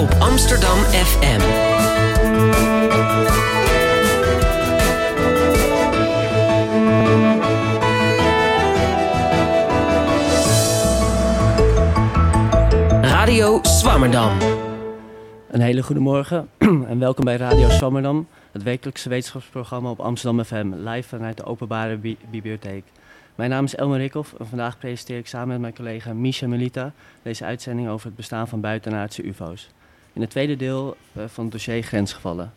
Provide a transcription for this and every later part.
op Amsterdam FM. Radio Swammerdam. Een hele goede morgen en welkom bij Radio Swammerdam, het wekelijkse wetenschapsprogramma op Amsterdam FM, live vanuit de Openbare Bibliotheek. Mijn naam is Elmer Rikhoff en vandaag presenteer ik samen met mijn collega Micha Melita deze uitzending over het bestaan van buitenaardse ufo's. In het tweede deel van het dossier grensgevallen.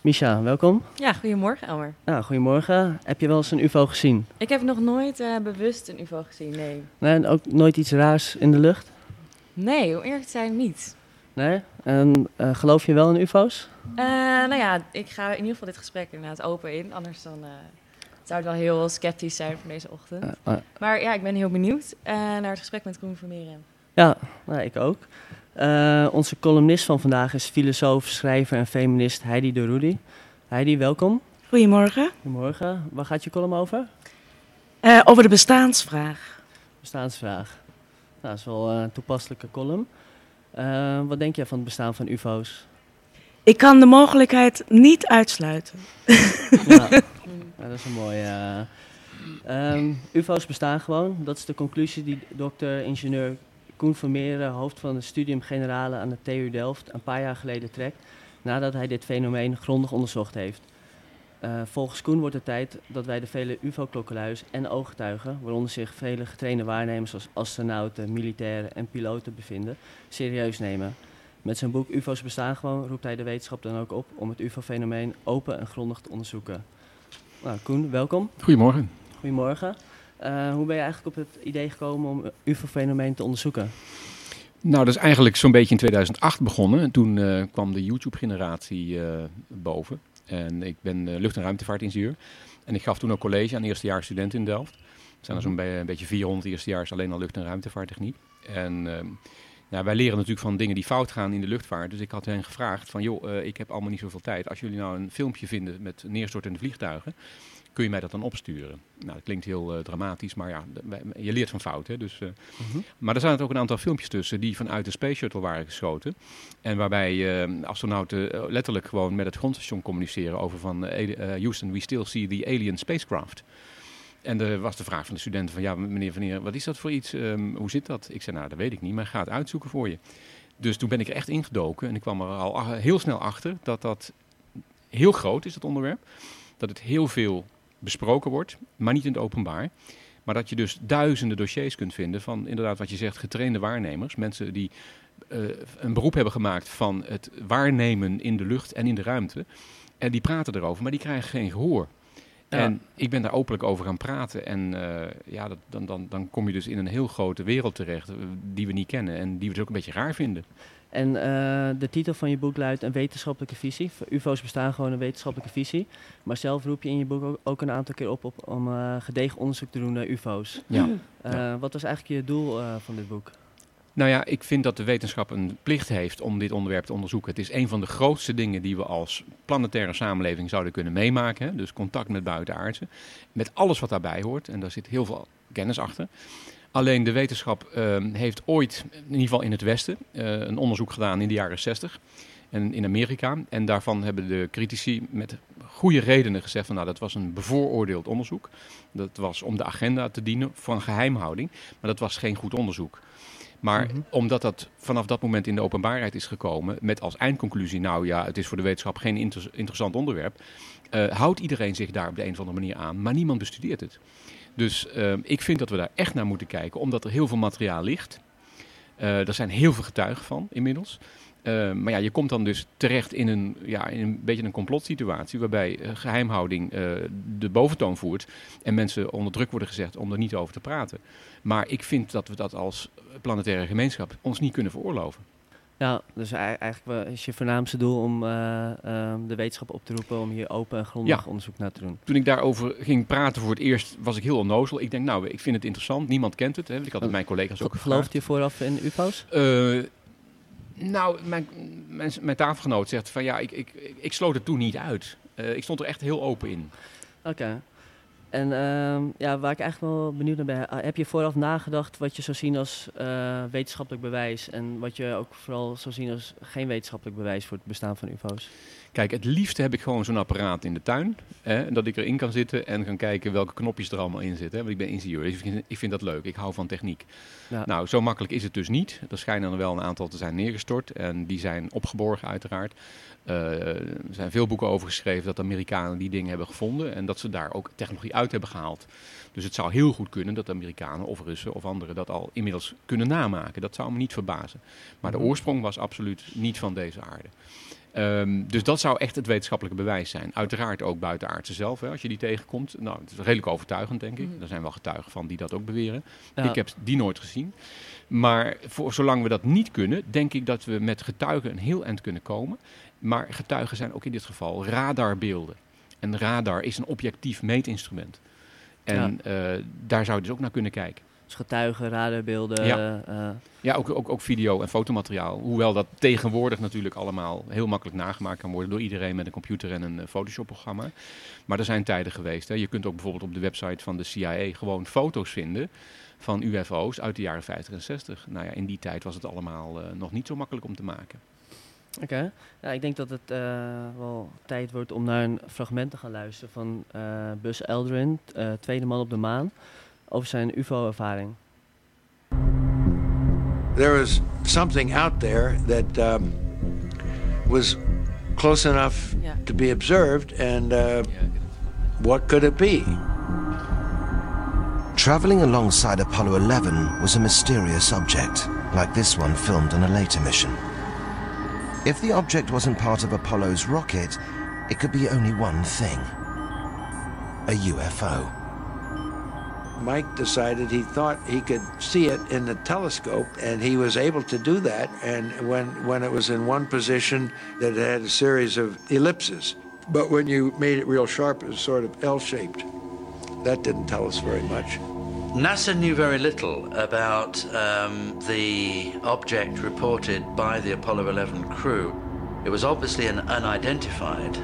Micha, welkom. Ja, goedemorgen Elmer. Nou, goedemorgen. Heb je wel eens een ufo gezien? Ik heb nog nooit bewust een ufo gezien, nee. Nee. En ook nooit iets raars in de lucht? Nee, om eerlijk te zijn niet. Nee? En geloof je wel in ufo's? Nou ja, ik ga in ieder geval dit gesprek inderdaad open in, anders dan... Het zou wel heel sceptisch zijn voor deze ochtend. Maar ja, ik ben heel benieuwd naar het gesprek met Coen Vermeeren. Ja, nou, ik ook. Onze columnist van vandaag is filosoof, schrijver en feminist Heidi de Roedi. Heidi, welkom. Goedemorgen. Goedemorgen. Waar gaat je column over? Over de bestaansvraag. Bestaansvraag. Nou, dat is wel een toepasselijke column. Wat denk jij van het bestaan van ufo's? Ik kan de mogelijkheid niet uitsluiten. Ja. Ja, dat is een mooie. UFO's bestaan gewoon. Dat is de conclusie die dokter-ingenieur Coen Vermeeren, hoofd van het studium generale aan de TU Delft, een paar jaar geleden trekt, nadat hij dit fenomeen grondig onderzocht heeft. Volgens Coen wordt het tijd dat wij de vele UFO-klokkenluiers en ooggetuigen, waaronder zich vele getrainde waarnemers als astronauten, militairen en piloten bevinden, serieus nemen. Met zijn boek UFO's bestaan gewoon roept hij de wetenschap dan ook op om het UFO-fenomeen open en grondig te onderzoeken. Nou, Coen, welkom. Goedemorgen. Goedemorgen. Hoe ben je eigenlijk op het idee gekomen om het UFO-fenomeen te onderzoeken? Nou, dat is eigenlijk zo'n beetje in 2008 begonnen. En toen kwam de YouTube-generatie boven. En ik ben lucht- en ruimtevaartingenieur. En ik gaf toen ook college aan eerstejaarsstudenten in Delft. Er zijn er zo'n beetje 400 eerstejaars alleen al lucht- en ruimtevaarttechniek. En nou, wij leren natuurlijk van dingen die fout gaan in de luchtvaart. Dus ik had hen gevraagd van, joh, ik heb allemaal niet zoveel tijd. Als jullie nou een filmpje vinden met neerstortende vliegtuigen, kun je mij dat dan opsturen? Nou, dat klinkt heel dramatisch, maar ja, je leert van fouten. Dus, Maar er zaten ook een aantal filmpjes tussen die vanuit de Space Shuttle waren geschoten. En waarbij astronauten letterlijk gewoon met het grondstation communiceren over van, Houston, we still see the alien spacecraft. En er was de vraag van de studenten van, ja, meneer Van Eer, wat is dat voor iets? Hoe zit dat? Ik zei, nou, dat weet ik niet, maar ik ga het uitzoeken voor je. Dus toen ben ik er echt ingedoken en ik kwam er al heel snel achter dat heel groot is, dat onderwerp. Dat het heel veel besproken wordt, maar niet in het openbaar. Maar dat je dus duizenden dossiers kunt vinden van, inderdaad wat je zegt, getrainde waarnemers. Mensen die een beroep hebben gemaakt van het waarnemen in de lucht en in de ruimte. En die praten erover, maar die krijgen geen gehoor. Ja. En ik ben daar openlijk over gaan praten en ja, dan kom je dus in een heel grote wereld terecht die we niet kennen en die we dus ook een beetje raar vinden. En de titel van je boek luidt een wetenschappelijke visie. UFO's bestaan gewoon een wetenschappelijke visie. Maar zelf roep je in je boek ook een aantal keer op om gedegen onderzoek te doen naar UFO's. Ja. Ja. Wat was eigenlijk je doel van dit boek? Nou ja, ik vind dat de wetenschap een plicht heeft om dit onderwerp te onderzoeken. Het is een van de grootste dingen die we als planetaire samenleving zouden kunnen meemaken. Hè? Dus contact met buitenaardse. Met alles wat daarbij hoort. En daar zit heel veel kennis achter. Alleen de wetenschap heeft ooit, in ieder geval in het Westen, een onderzoek gedaan in de jaren 60. En in Amerika. En daarvan hebben de critici met goede redenen gezegd van, nou, dat was een bevooroordeeld onderzoek. Dat was om de agenda te dienen van geheimhouding. Maar dat was geen goed onderzoek. Maar omdat dat vanaf dat moment in de openbaarheid is gekomen, met als eindconclusie, nou ja, het is voor de wetenschap geen interessant onderwerp, houdt iedereen zich daar op de een of andere manier aan, maar niemand bestudeert het. Dus ik vind dat we daar echt naar moeten kijken, omdat er heel veel materiaal ligt. Er zijn heel veel getuigen van inmiddels. Maar ja, je komt dan dus terecht in een beetje een complotsituatie, waarbij geheimhouding de boventoon voert en mensen onder druk worden gezet om er niet over te praten. Maar ik vind dat we dat als planetaire gemeenschap ons niet kunnen veroorloven. Ja, dus eigenlijk is je voornaamste doel om de wetenschap op te roepen om hier open en grondig onderzoek naar te doen. Toen ik daarover ging praten voor het eerst was ik heel onnozel. Ik denk, nou, ik vind het interessant, niemand kent het. Hè, want ik had het mijn collega's ook gevraagd. Gelooft je vooraf in UFO's? Nou, mijn tafelgenoot zegt van ja, ik sloot het toen niet uit. Ik stond er echt heel open in. Oké. En waar ik eigenlijk wel benieuwd naar ben, heb je vooraf nagedacht wat je zou zien als wetenschappelijk bewijs en wat je ook vooral zou zien als geen wetenschappelijk bewijs voor het bestaan van UFO's? Kijk, het liefste heb ik gewoon zo'n apparaat in de tuin, dat ik erin kan zitten en gaan kijken welke knopjes er allemaal in zitten. Want ik ben ingenieur, dus ik vind dat leuk. Ik hou van techniek. Ja. Nou, zo makkelijk is het dus niet. Er schijnen er wel een aantal te zijn neergestort en die zijn opgeborgen uiteraard. Er zijn veel boeken over geschreven dat de Amerikanen die dingen hebben gevonden en dat ze daar ook technologie uit hebben gehaald. Dus het zou heel goed kunnen dat de Amerikanen of Russen of anderen dat al inmiddels kunnen namaken. Dat zou me niet verbazen. Maar de oorsprong was absoluut niet van deze aarde. Dus dat zou echt het wetenschappelijke bewijs zijn. Uiteraard ook buitenaardse zelf, hè, als je die tegenkomt. Nou, het is redelijk overtuigend, denk ik. Er zijn wel getuigen van die dat ook beweren. Ja. Ik heb die nooit gezien. Maar zolang we dat niet kunnen, denk ik dat we met getuigen een heel eind kunnen komen. Maar getuigen zijn ook in dit geval radarbeelden. En radar is een objectief meetinstrument. En daar zou je dus ook naar kunnen kijken. Getuigen, radarbeelden. Ja, ook video- en fotomateriaal. Hoewel dat tegenwoordig natuurlijk allemaal heel makkelijk nagemaakt kan worden door iedereen met een computer en een Photoshop-programma. Maar er zijn tijden geweest. Hè. Je kunt ook bijvoorbeeld op de website van de CIA gewoon foto's vinden van UFO's uit de jaren 50 en 60. Nou ja, in die tijd was het allemaal nog niet zo makkelijk om te maken. Oké. Ja, ik denk dat het wel tijd wordt om naar een fragment te gaan luisteren van Buzz Aldrin, tweede man op de maan. Over zijn UFO-ervaring. There was something out there that was close enough to be observed, and what could it be? Traveling alongside Apollo 11 was a mysterious object, like this one filmed on a later mission. If the object wasn't part of Apollo's rocket, it could be only one thing: a UFO. Mike decided he thought he could see it in the telescope, and he was able to do that. And when it was in one position, that it had a series of ellipses. But when you made it real sharp, it was sort of L-shaped. That didn't tell us very much. NASA knew very little about the object reported by the Apollo 11 crew. It was obviously an unidentified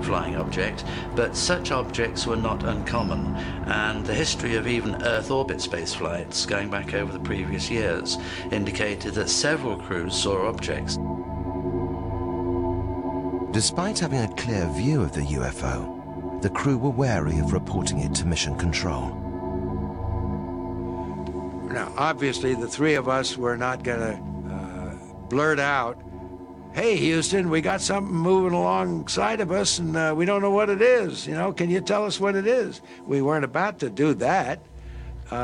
flying object, but such objects were not uncommon, and the history of even Earth orbit space flights going back over the previous years indicated that several crews saw objects. Despite having a clear view of the UFO, the crew were wary of reporting it to mission control. Now, obviously, the three of us were not going to blurt out, "Hey, Houston, we got something moving alongside of us, and we don't know what it is. You know, can you tell us what it is?" We weren't about to do that,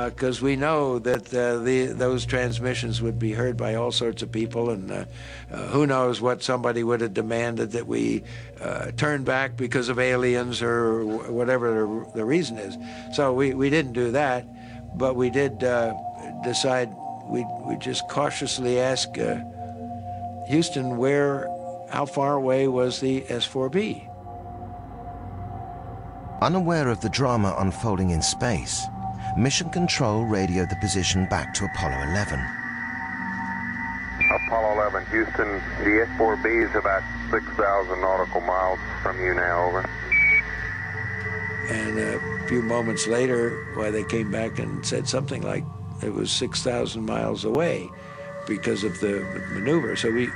because we know that those transmissions would be heard by all sorts of people, and who knows what somebody would have demanded that we turn back because of aliens or whatever the reason is. So we didn't do that, but we did decide we just cautiously ask, Houston, how far away was the S-4B? Unaware of the drama unfolding in space, Mission Control radioed the position back to Apollo 11. Apollo 11, Houston, the S-4B is about 6,000 nautical miles from you now, over. And a few moments later, they came back and said something like it was 6,000 miles away, because of the maneuver. So we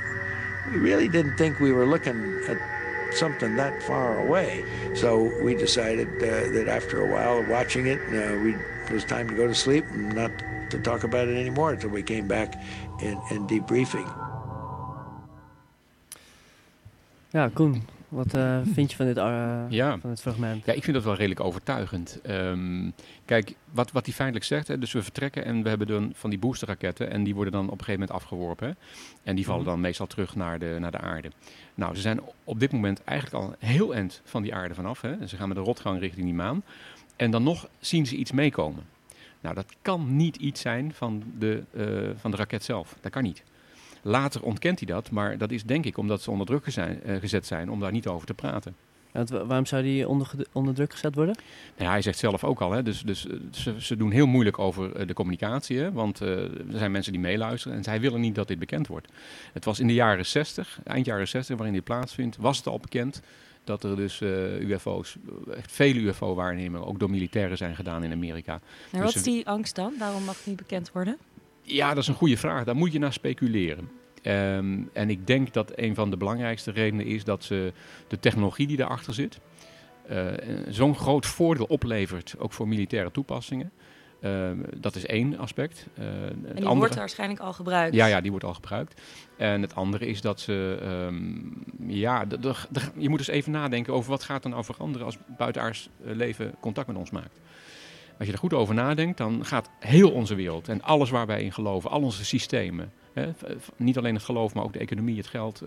really didn't think we were looking at something that far away. So we decided that after a while of watching it, it was time to go to sleep and not to talk about it anymore until we came back in debriefing. Ja, Koen, wat vind je van van dit fragment? Ja, ik vind dat wel redelijk overtuigend. Kijk, wat hij feitelijk zegt, hè, dus we vertrekken en we hebben dan van die boosterraketten en die worden dan op een gegeven moment afgeworpen. Hè, en die vallen dan meestal terug naar de aarde. Nou, ze zijn op dit moment eigenlijk al een heel eind van die aarde vanaf. Hè, en ze gaan met een rotgang richting die maan. En dan nog zien ze iets meekomen. Nou, dat kan niet iets zijn van de raket zelf. Dat kan niet. Later ontkent hij dat, maar dat is denk ik omdat ze onder druk gezet zijn om daar niet over te praten. Ja, waarom zou die onder druk gezet worden? Nou ja, hij zegt zelf ook al, hè, dus ze doen heel moeilijk over de communicatie, hè, want er zijn mensen die meeluisteren en zij willen niet dat dit bekend wordt. Het was in de jaren 60, eind jaren 60, waarin dit plaatsvindt, was het al bekend. dat er dus UFO's, echt vele UFO-waarnemingen, ook door militairen zijn gedaan in Amerika. En dus wat is die angst dan? Waarom mag het niet bekend worden? Ja, dat is een goede vraag. Daar moet je naar speculeren. En ik denk dat een van de belangrijkste redenen is dat ze de technologie die daarachter zit, zo'n groot voordeel oplevert, ook voor militaire toepassingen. Dat is één aspect. En die andere wordt waarschijnlijk al gebruikt. Ja, die wordt al gebruikt. En het andere is dat ze... je moet dus even nadenken over wat gaat er nou veranderen als buitenaards leven contact met ons maakt. Als je er goed over nadenkt, dan gaat heel onze wereld en alles waar wij in geloven, al onze systemen, hè, niet alleen het geloof, maar ook de economie, het geld,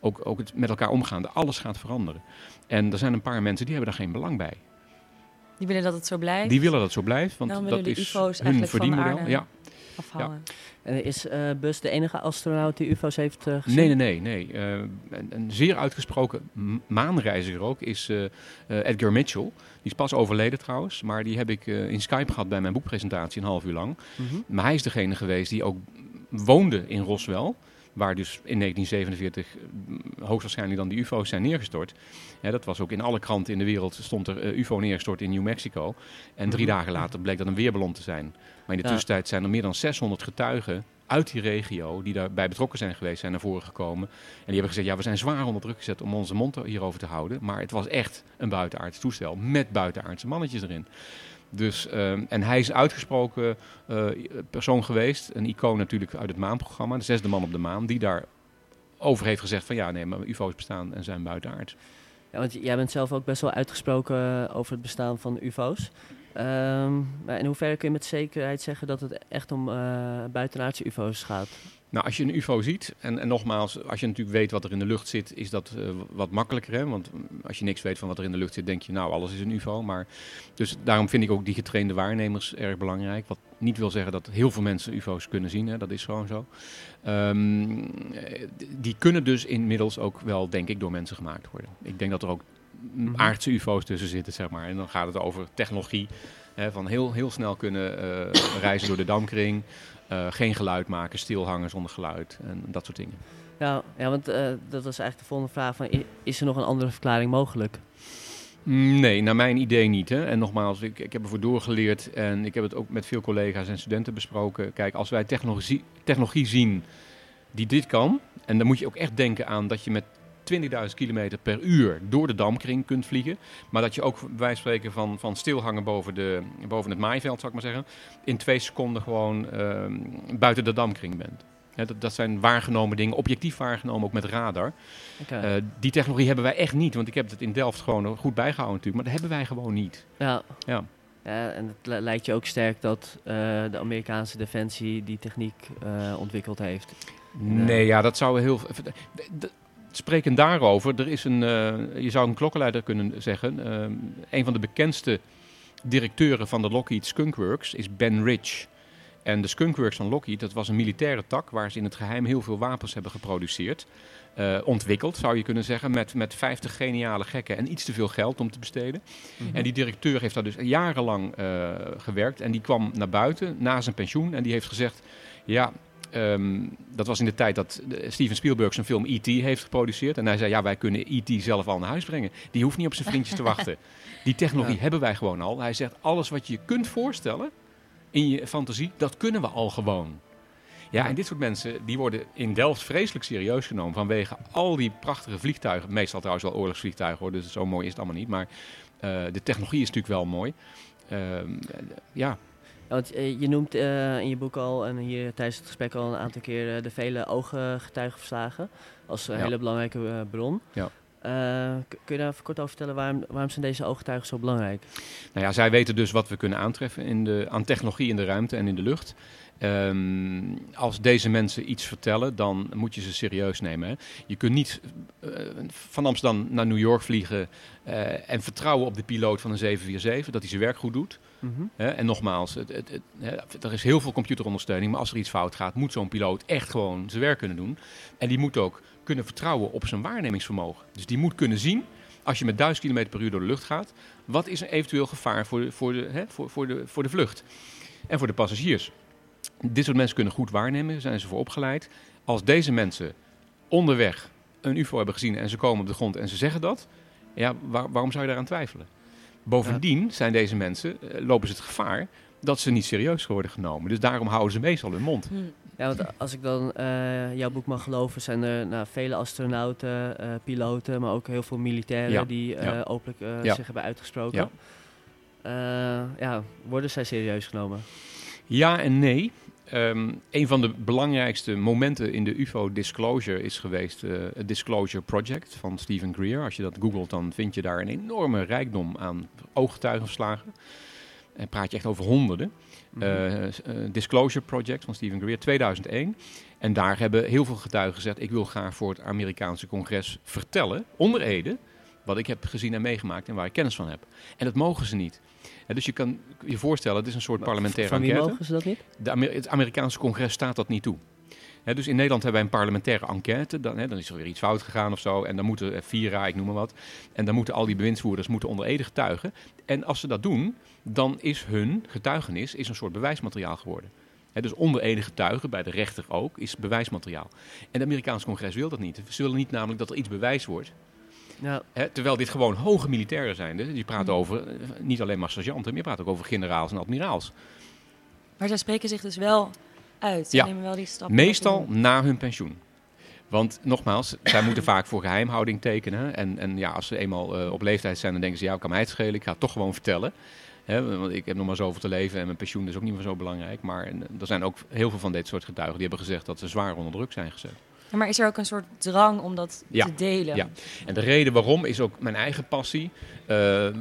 ook het met elkaar omgaande, alles gaat veranderen. En er zijn een paar mensen die hebben daar geen belang bij. Die willen dat het zo blijft? Die willen dat zo blijft, want dan dat de is UFO's hun verdienmodel. Ja. Afhangen. Ja. En is Buzz de enige astronaut die UFO's heeft gezien? Nee. Een zeer uitgesproken maanreiziger ook is Edgar Mitchell. Die is pas overleden trouwens, maar die heb ik in Skype gehad bij mijn boekpresentatie een half uur lang. Mm-hmm. Maar hij is degene geweest die ook woonde in Roswell, waar dus in 1947 hoogstwaarschijnlijk dan die UFO's zijn neergestort. Ja, dat was ook in alle kranten in de wereld, stond er UFO neergestort in New Mexico. En 3 dagen later bleek dat een weerballon te zijn. Maar in de tussentijd zijn er meer dan 600 getuigen uit die regio die daarbij betrokken zijn geweest, zijn naar voren gekomen. En die hebben gezegd, ja, we zijn zwaar onder druk gezet om onze mond hierover te houden. Maar het was echt een buitenaards toestel met buitenaardse mannetjes erin. Dus, en hij is een uitgesproken persoon geweest, een icoon natuurlijk uit het maanprogramma, de 6e man op de maan, die daarover heeft gezegd van ja, nee, maar UFO's bestaan en zijn buitenaard. Ja, want jij bent zelf ook best wel uitgesproken over het bestaan van UFO's. Maar in hoeverre kun je met zekerheid zeggen dat het echt om buitenaardse UFO's gaat? Nou, als je een UFO ziet, en nogmaals, als je natuurlijk weet wat er in de lucht zit, is dat wat makkelijker. Hè? Want als je niks weet van wat er in de lucht zit, denk je, nou, alles is een UFO. Maar, dus daarom vind ik ook die getrainde waarnemers erg belangrijk. Wat niet wil zeggen dat heel veel mensen UFO's kunnen zien, hè? Dat is gewoon zo. Die kunnen dus inmiddels ook wel, denk ik, door mensen gemaakt worden. Ik denk dat er ook aardse UFO's tussen zitten, zeg maar. En dan gaat het over technologie, hè? Van heel, heel snel kunnen reizen door de dampkring. Geen geluid maken, stilhangen zonder geluid en dat soort dingen. Ja, want dat was eigenlijk de volgende vraag. Van, is er nog een andere verklaring mogelijk? Nee, naar mijn idee niet. Hè. En nogmaals, ik heb ervoor doorgeleerd en ik heb het ook met veel collega's en studenten besproken. Kijk, als wij technologie zien die dit kan, en dan moet je ook echt denken aan dat je met 20.000 kilometer per uur door de dampkring kunt vliegen. Maar dat je ook, wij spreken van stilhangen boven het maaiveld, zou ik maar zeggen, in 2 seconden gewoon buiten de dampkring bent. He, dat zijn waargenomen dingen, objectief waargenomen, ook met radar. Okay. Die technologie hebben wij echt niet, want ik heb het in Delft gewoon goed bijgehouden natuurlijk, maar dat hebben wij gewoon niet. Ja. Ja, en het lijkt je ook sterk dat de Amerikaanse defensie die techniek ontwikkeld heeft. Nee, ja, dat zou heel... Spreken daarover, er is je zou een klokkenluider kunnen zeggen, een van de bekendste directeuren van de Lockheed Skunk Works is Ben Rich. En de Skunk Works van Lockheed, dat was een militaire tak waar ze in het geheim heel veel wapens hebben geproduceerd. Ontwikkeld, zou je kunnen zeggen, met 50 geniale gekken en iets te veel geld om te besteden. Mm-hmm. En die directeur heeft daar dus jarenlang gewerkt en die kwam naar buiten na zijn pensioen en die heeft gezegd, ja... dat was in de tijd dat Steven Spielberg zijn film E.T. heeft geproduceerd. En hij zei, ja, wij kunnen E.T. zelf al naar huis brengen. Die hoeft niet op zijn vriendjes te wachten. Die technologie hebben wij gewoon al. Hij zegt, alles wat je kunt voorstellen in je fantasie, dat kunnen we al gewoon. Ja, en dit soort mensen, die worden in Delft vreselijk serieus genomen vanwege al die prachtige vliegtuigen. Meestal trouwens wel oorlogsvliegtuigen, hoor. Dus zo mooi is het allemaal niet. Maar de technologie is natuurlijk wel mooi. Ja... Want je noemt in je boek al en hier tijdens het gesprek al een aantal keer de vele ooggetuigenverslagen als een hele belangrijke bron. Ja. Kun je daar even kort over vertellen, waarom zijn deze ooggetuigen zo belangrijk? Nou ja, zij weten dus wat we kunnen aantreffen aan technologie in de ruimte en in de lucht. Als deze mensen iets vertellen, dan moet je ze serieus nemen. Hè? Je kunt niet van Amsterdam naar New York vliegen en vertrouwen op de piloot van een 747, dat hij zijn werk goed doet. Mm-hmm. En nogmaals, er is heel veel computerondersteuning, maar als er iets fout gaat, moet zo'n piloot echt gewoon zijn werk kunnen doen. En die moet ook kunnen vertrouwen op zijn waarnemingsvermogen. Dus die moet kunnen zien, als je met 1000 kilometer per uur door de lucht gaat, wat is een eventueel gevaar voor de vlucht en voor de passagiers. Dit soort mensen kunnen goed waarnemen, zijn ze voor opgeleid. Als deze mensen onderweg een UFO hebben gezien en ze komen op de grond en ze zeggen dat, Ja, waarom zou je daaraan twijfelen? Bovendien zijn deze mensen, lopen ze het gevaar dat ze niet serieus worden genomen. Dus daarom houden ze meestal hun mond. Ja, want als ik dan jouw boek mag geloven, zijn er vele astronauten, piloten, maar ook heel veel militairen die openlijk zich hebben uitgesproken. Ja. Worden zij serieus genomen? Ja en nee. Een van de belangrijkste momenten in de UFO-disclosure is geweest het Disclosure Project van Stephen Greer. Als je dat googelt, dan vind je daar een enorme rijkdom aan ooggetuigenverslagen. En praat je echt over honderden. Disclosure Project van Stephen Greer, 2001. En daar hebben heel veel getuigen gezegd, ik wil graag voor het Amerikaanse congres vertellen, onder ede, wat ik heb gezien en meegemaakt en waar ik kennis van heb. En dat mogen ze niet. En dus je kan je voorstellen, het is een soort parlementaire enquête. Van wie mogen ze dat niet? Het Amerikaanse congres staat dat niet toe. He, dus in Nederland hebben wij een parlementaire enquête. Dan is er weer iets fout gegaan of zo. En dan moeten Vira, ik noem maar wat. En dan moeten al die bewindsvoerders onder ede getuigen. En als ze dat doen, dan is hun getuigenis een soort bewijsmateriaal geworden. He, dus onder ede getuigen, bij de rechter ook, is bewijsmateriaal. En het Amerikaanse congres wil dat niet. Ze willen niet namelijk dat er iets bewijs wordt. Ja. He, terwijl dit gewoon hoge militairen zijn. Dus die praten over niet alleen maar sergeanten, maar je praat ook over generaals en admiraals. Maar zij spreken zich dus wel uit. Ze nemen wel die stappen meestal in. Na hun pensioen. Want nogmaals, zij moeten vaak voor geheimhouding tekenen. En ja, als ze eenmaal op leeftijd zijn, dan denken ze, ja, kan mij het schelen, ik ga het toch gewoon vertellen. He, want ik heb nog maar zoveel te leven en mijn pensioen is ook niet meer zo belangrijk. Maar er zijn ook heel veel van dit soort getuigen die hebben gezegd dat ze zwaar onder druk zijn gezet. Ja, maar is er ook een soort drang om dat te delen? Ja, en de reden waarom is ook mijn eigen passie.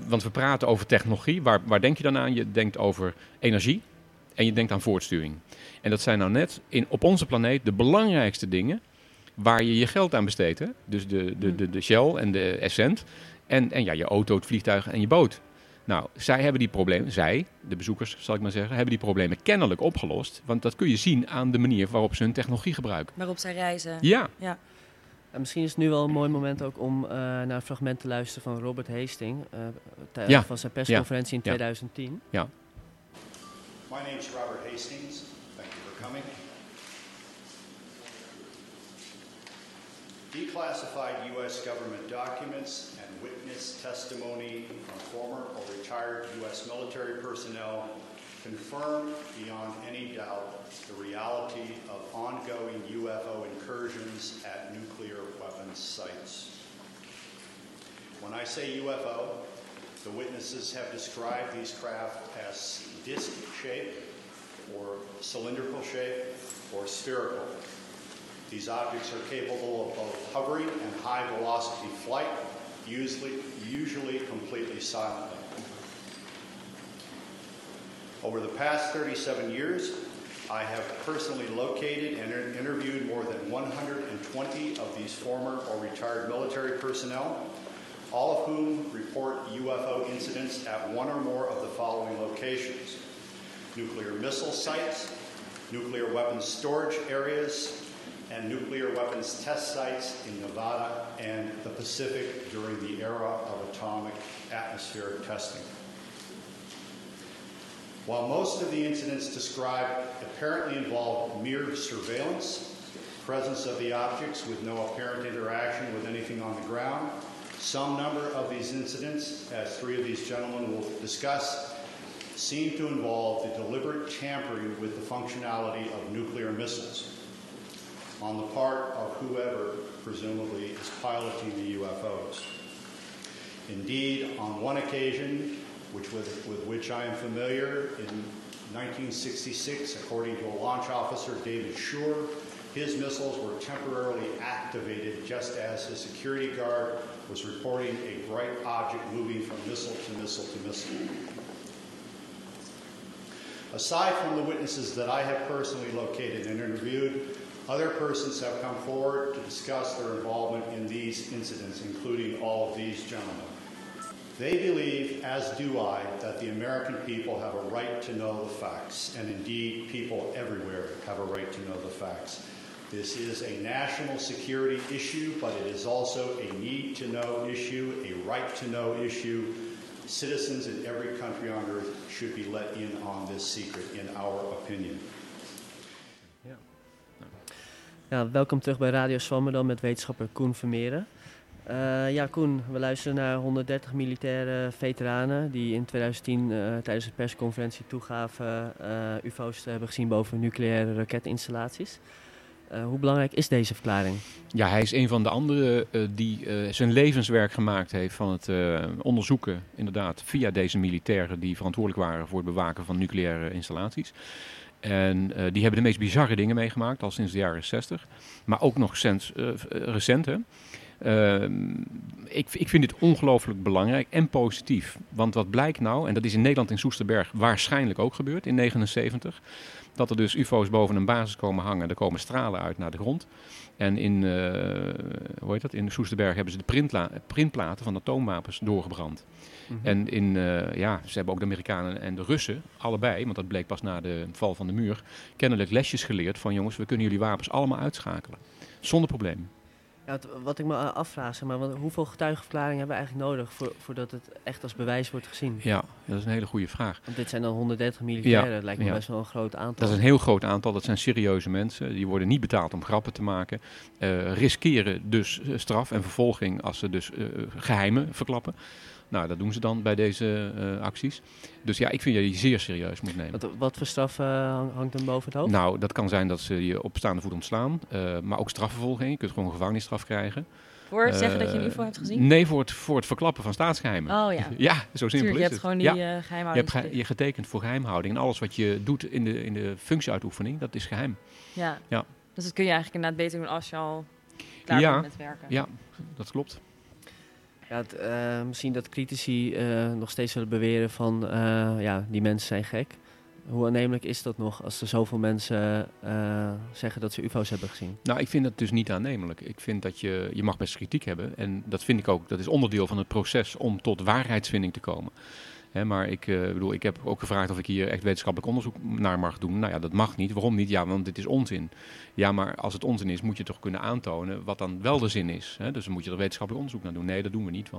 Want we praten over technologie. Waar denk je dan aan? Je denkt over energie en je denkt aan voortsturing. En dat zijn nou net op onze planeet de belangrijkste dingen waar je je geld aan besteedt. Hè? Dus de Shell en de Essent en je auto, het vliegtuig en je boot. Nou, zij hebben die problemen, de bezoekers zal ik maar zeggen, hebben die problemen kennelijk opgelost. Want dat kun je zien aan de manier waarop ze hun technologie gebruiken. Waarop zij reizen. Ja. En misschien is het nu wel een mooi moment ook om naar een fragment te luisteren van Robert Hastings. Van zijn persconferentie in 2010. Ja. My name is Robert Hastings. Thank you for coming. Declassified U.S. government documents and witness testimony from former or retired U.S. military personnel confirm beyond any doubt the reality of ongoing UFO incursions at nuclear weapons sites. When I say UFO, the witnesses have described these craft as disc-shaped or cylindrical shape or spherical. These objects are capable of both hovering and high-velocity flight, usually completely silently. Over the past 37 years, I have personally located and interviewed more than 120 of these former or retired military personnel, all of whom report UFO incidents at one or more of the following locations: nuclear missile sites, nuclear weapons storage areas, and nuclear weapons test sites in Nevada and the Pacific during the era of atomic atmospheric testing. While most of the incidents described apparently involved mere surveillance, presence of the objects with no apparent interaction with anything on the ground, some number of these incidents, as three of these gentlemen will discuss, seem to involve the deliberate tampering with the functionality of nuclear missiles on the part of whoever presumably is piloting the UFOs. Indeed, on one occasion, with which I am familiar, in 1966, according to a launch officer, David Shore, his missiles were temporarily activated just as his security guard was reporting a bright object moving from missile to missile to missile. Aside from the witnesses that I have personally located and interviewed, other persons have come forward to discuss their involvement in these incidents, including all of these gentlemen. They believe, as do I, that the American people have a right to know the facts, and indeed people everywhere have a right to know the facts. This is a national security issue, but it is also a need-to-know issue, a right-to-know issue. Citizens in every country on earth should be let in on this secret, in our opinion. Ja, welkom terug bij Radio Swammerdam met wetenschapper Coen Vermeeren. Ja, Koen, we luisteren naar 130 militaire veteranen die in 2010 tijdens een persconferentie toegaven UFO's te hebben gezien boven nucleaire raketinstallaties. Hoe belangrijk is deze verklaring? Ja, hij is een van de anderen die zijn levenswerk gemaakt heeft van het onderzoeken, inderdaad, via deze militairen die verantwoordelijk waren voor het bewaken van nucleaire installaties. En die hebben de meest bizarre dingen meegemaakt, al sinds de jaren 60. Maar ook nog recent, hè. Ik vind dit ongelooflijk belangrijk en positief. Want wat blijkt nou, en dat is in Nederland in Soesterberg waarschijnlijk ook gebeurd in 1979... dat er dus ufo's boven een basis komen hangen. Er komen stralen uit naar de grond. En in Soesterberg hebben ze de printplaten van atoomwapens doorgebrand. Mm-hmm. En ze hebben ook de Amerikanen en de Russen, allebei, want dat bleek pas na de val van de muur, kennelijk lesjes geleerd van: jongens, we kunnen jullie wapens allemaal uitschakelen. Zonder probleem. Ja, wat ik me afvraag, zeg maar, hoeveel getuigenverklaringen hebben we eigenlijk nodig voordat het echt als bewijs wordt gezien? Ja, dat is een hele goede vraag. Want dit zijn dan 130 militairen, dat lijkt me best wel een groot aantal. Dat is een heel groot aantal, dat zijn serieuze mensen. Die worden niet betaald om grappen te maken. Riskeren dus straf en vervolging als ze dus geheimen verklappen. Nou, dat doen ze dan bij deze acties. Dus ja, ik vind dat je die zeer serieus moet nemen. Wat voor straf hangt hem boven het hoofd? Nou, dat kan zijn dat ze je op staande voet ontslaan. Maar ook strafvervolging. Je kunt gewoon gevangenisstraf krijgen. Voor zeggen dat je een UFO hebt gezien? Nee, voor het verklappen van staatsgeheimen. Oh ja. Ja, zo simpel is het. Je hebt gewoon die geheimhouding. Je hebt je getekend voor geheimhouding. En alles wat je doet in de functieuitoefening, dat is geheim. Ja. Dus dat kun je eigenlijk inderdaad beter doen als je al klaar bent met werken. Ja, dat klopt. Ja, misschien dat critici nog steeds zullen beweren van die mensen zijn gek. Hoe aannemelijk is dat nog als er zoveel mensen zeggen dat ze ufo's hebben gezien? Nou, ik vind dat dus niet aannemelijk. Ik vind dat je mag best kritiek hebben. En dat vind ik ook, dat is onderdeel van het proces om tot waarheidsvinding te komen. Hè, maar ik heb ook gevraagd of ik hier echt wetenschappelijk onderzoek naar mag doen. Nou ja, dat mag niet. Waarom niet? Ja, want dit is onzin. Ja, maar als het onzin is, moet je toch kunnen aantonen wat dan wel de zin is. Hè? Dus dan moet je er wetenschappelijk onderzoek naar doen. Nee, dat doen we niet.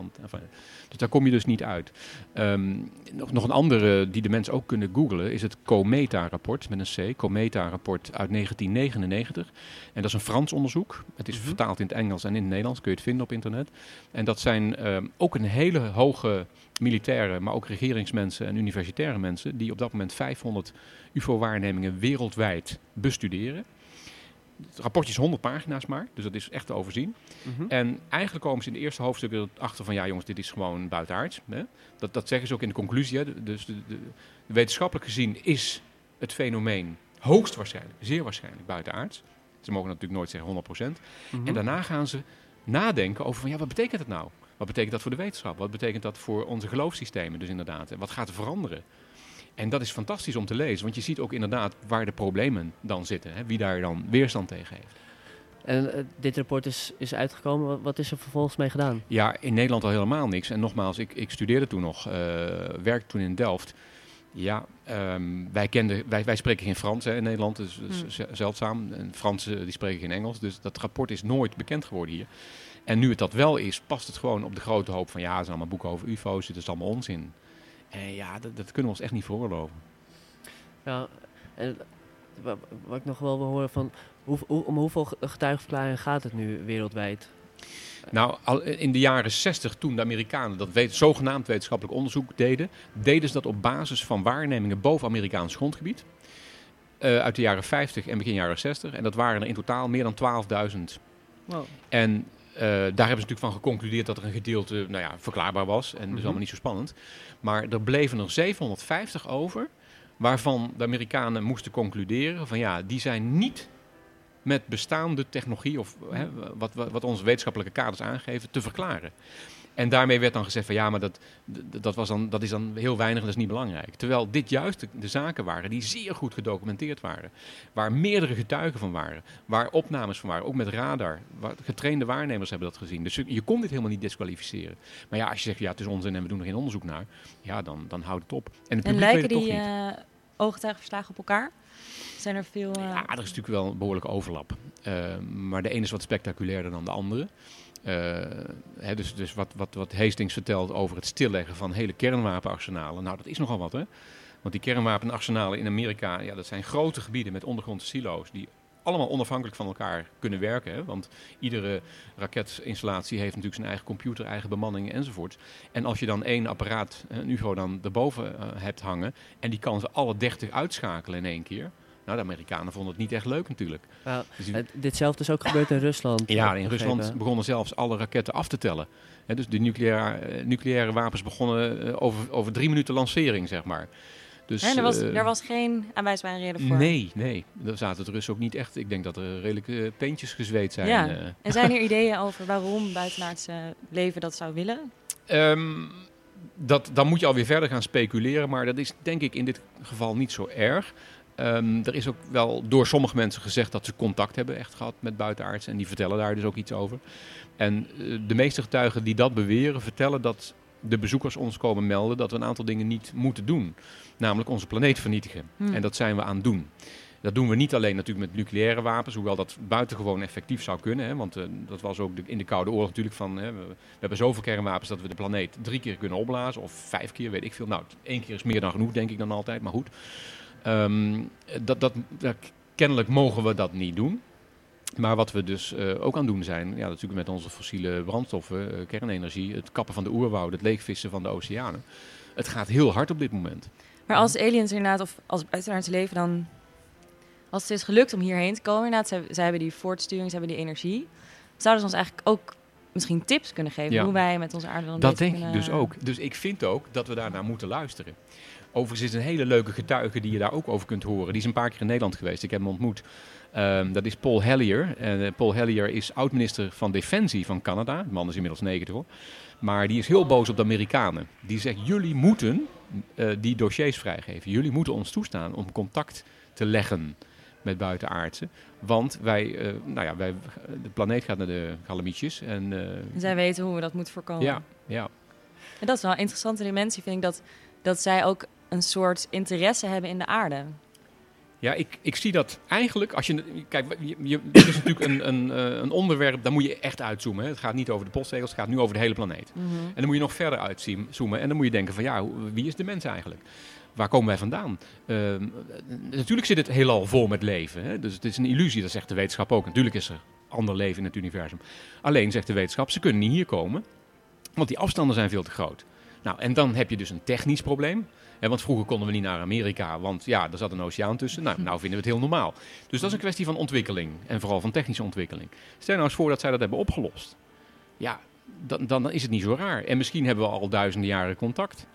Dus daar kom je dus niet uit. Nog een andere die de mensen ook kunnen googlen is het Cometa-rapport, met een C. Cometa-rapport uit 1999. En dat is een Frans onderzoek. Het is vertaald in het Engels en in het Nederlands. Kun je het vinden op internet. En dat zijn ook een hele hoge militaire, maar ook regeringsmensen en universitaire mensen die op dat moment 500 UFO-waarnemingen wereldwijd bestuderen. Het rapportje is 100 pagina's maar, dus dat is echt te overzien. Mm-hmm. En eigenlijk komen ze in de eerste hoofdstukken achter van: ja jongens, dit is gewoon buitenaards. Hè? Dat zeggen ze ook in de conclusie. Hè? Dus wetenschappelijk gezien is het fenomeen hoogstwaarschijnlijk, zeer waarschijnlijk buitenaards. Ze mogen natuurlijk nooit zeggen 100%. Mm-hmm. En daarna gaan ze nadenken over van: ja, wat betekent het nou? Wat betekent dat voor de wetenschap? Wat betekent dat voor onze geloofssystemen dus inderdaad? En wat gaat er veranderen? En dat is fantastisch om te lezen, want je ziet ook inderdaad waar de problemen dan zitten. Hè? Wie daar dan weerstand tegen heeft. En dit rapport is uitgekomen. Wat is er vervolgens mee gedaan? Ja, in Nederland al helemaal niks. En nogmaals, ik studeerde toen nog, werkte toen in Delft. Ja, wij spreken geen Frans, hè, in Nederland, dus zeldzaam. En Fransen die spreken geen Engels, dus dat rapport is nooit bekend geworden hier. En nu het dat wel is, past het gewoon op de grote hoop van: ja, het zijn allemaal boeken over ufo's, het is allemaal onzin. En ja, dat kunnen we ons echt niet veroorloven. Ja, en wat ik nog wel wil horen van: om hoeveel getuigenverklaringen gaat het nu wereldwijd? Nou, in de jaren 60, toen de Amerikanen dat zogenaamd wetenschappelijk onderzoek deden, deden ze dat op basis van waarnemingen boven Amerikaans grondgebied. Uit de jaren 50 en begin jaren 60. En dat waren er in totaal meer dan 12.000. Wow. En daar hebben ze natuurlijk van geconcludeerd dat er een gedeelte verklaarbaar was. En dus allemaal niet zo spannend. Maar er bleven er 750 over, waarvan de Amerikanen moesten concluderen van: ja, die zijn niet met bestaande technologie of wat onze wetenschappelijke kaders aangeven te verklaren. En daarmee werd dan gezegd van: ja, maar dat is dan heel weinig en dat is niet belangrijk. Terwijl dit juist de zaken waren die zeer goed gedocumenteerd waren. Waar meerdere getuigen van waren. Waar opnames van waren. Ook met radar. Getrainde waarnemers hebben dat gezien. Dus je kon dit helemaal niet disqualificeren. Maar ja, als je zegt: ja, het is onzin en we doen er geen onderzoek naar. Ja, dan houdt het op. En het publiek weet het toch niet. En lijken die ooggetuigenverslagen op elkaar? Zijn er veel... Ja, er is natuurlijk wel een behoorlijke overlap. Maar de ene is wat spectaculairder dan de andere. Dus wat Hastings vertelt over het stilleggen van hele kernwapenarsenalen. Nou, dat is nogal wat, hè? Want die kernwapenarsenalen in Amerika, ja, dat zijn grote gebieden met ondergrondse silo's die allemaal onafhankelijk van elkaar kunnen werken. Hè? Want iedere raketinstallatie heeft natuurlijk zijn eigen computer, eigen bemanning enzovoort. En als je dan één apparaat, een UFO, dan erboven hebt hangen en die kan ze alle 30 uitschakelen in één keer. Nou, de Amerikanen vonden het niet echt leuk natuurlijk. Wow. Dus ditzelfde is ook gebeurd in Rusland. Ja, in Rusland begonnen zelfs alle raketten af te tellen. Hè? Dus de nucleaire wapens begonnen over 3 minuten lancering, zeg maar. Dus, en er was geen aanwijsbare reden voor? Nee. Daar zaten de Russen ook niet echt... Ik denk dat er redelijke peentjes gezweet zijn. Ja. En zijn er ideeën over waarom buitenaards leven dat zou willen? Dan moet je alweer verder gaan speculeren. Maar dat is denk ik in dit geval niet zo erg. Er is ook wel door sommige mensen gezegd dat ze contact hebben echt gehad met buitenaards. En die vertellen daar dus ook iets over. En de meeste getuigen die dat beweren vertellen dat... de bezoekers ons komen melden dat we een aantal dingen niet moeten doen. Namelijk onze planeet vernietigen. En dat zijn we aan het doen. Dat doen we niet alleen natuurlijk met nucleaire wapens, hoewel dat buitengewoon effectief zou kunnen. Hè, want dat was ook in de Koude Oorlog natuurlijk van... Hè, we hebben zoveel kernwapens dat we de planeet 3 keer kunnen opblazen. Of 5 keer, weet ik veel. Nou, 1 keer is meer dan genoeg, denk ik dan altijd. Maar goed, kennelijk mogen we dat niet doen. Maar wat we dus ook aan het doen zijn, ja, natuurlijk met onze fossiele brandstoffen, kernenergie, het kappen van de oerwouden, het leegvissen van de oceanen. Het gaat heel hard op dit moment. Maar als aliens inderdaad, of als buitenaards leven dan, als het is gelukt om hierheen te komen, inderdaad, zij hebben die voortsturing, ze hebben die energie, zouden ze ons eigenlijk ook misschien tips kunnen geven hoe wij met onze aarde dan dat denk kunnen... ik dus ook. Dus ik vind ook dat we daarnaar moeten luisteren. Overigens is een hele leuke getuige die je daar ook over kunt horen. Die is een paar keer in Nederland geweest. Ik heb hem ontmoet. Dat is Paul Hellier. Paul Hellier is oud-minister van Defensie van Canada. De man is inmiddels 90 hoor. Maar die is heel boos op de Amerikanen. Die zegt, jullie moeten die dossiers vrijgeven. Jullie moeten ons toestaan om contact te leggen met buitenaardse. Want de planeet gaat naar de galamietjes. En zij weten hoe we dat moeten voorkomen. Ja. En dat is wel een interessante dimensie, vind ik, dat zij ook een soort interesse hebben in de aarde. Ja, ik zie dat eigenlijk... Als je, kijk, het is natuurlijk een onderwerp, daar moet je echt uitzoomen. Hè. Het gaat niet over de postzegels, het gaat nu over de hele planeet. Mm-hmm. En dan moet je nog verder uitzoomen. En dan moet je denken van ja, wie is de mens eigenlijk? Waar komen wij vandaan? Natuurlijk zit het heelal vol met leven. Hè. Dus het is een illusie, dat zegt de wetenschap ook. Natuurlijk is er ander leven in het universum. Alleen, zegt de wetenschap, ze kunnen niet hier komen. Want die afstanden zijn veel te groot. Nou, en dan heb je dus een technisch probleem. Want vroeger konden we niet naar Amerika, want ja, er zat een oceaan tussen. Nou vinden we het heel normaal. Dus dat is een kwestie van ontwikkeling en vooral van technische ontwikkeling. Stel nou eens voor dat zij dat hebben opgelost. Ja, dan is het niet zo raar. En misschien hebben we al duizenden jaren contact.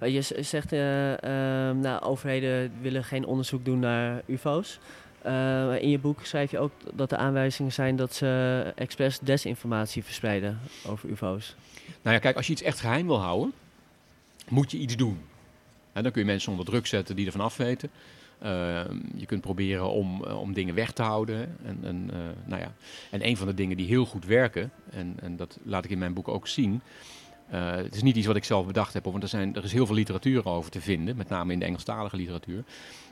Je zegt, overheden willen geen onderzoek doen naar UFO's. In je boek schrijf je ook dat er aanwijzingen zijn dat ze expres desinformatie verspreiden over UFO's. Nou ja, kijk, als je iets echt geheim wil houden, moet je iets doen. En dan kun je mensen onder druk zetten die ervan af weten. Je kunt proberen om dingen weg te houden. En een van de dingen die heel goed werken, en dat laat ik in mijn boek ook zien... het is niet iets wat ik zelf bedacht heb, want er is heel veel literatuur over te vinden, met name in de Engelstalige literatuur,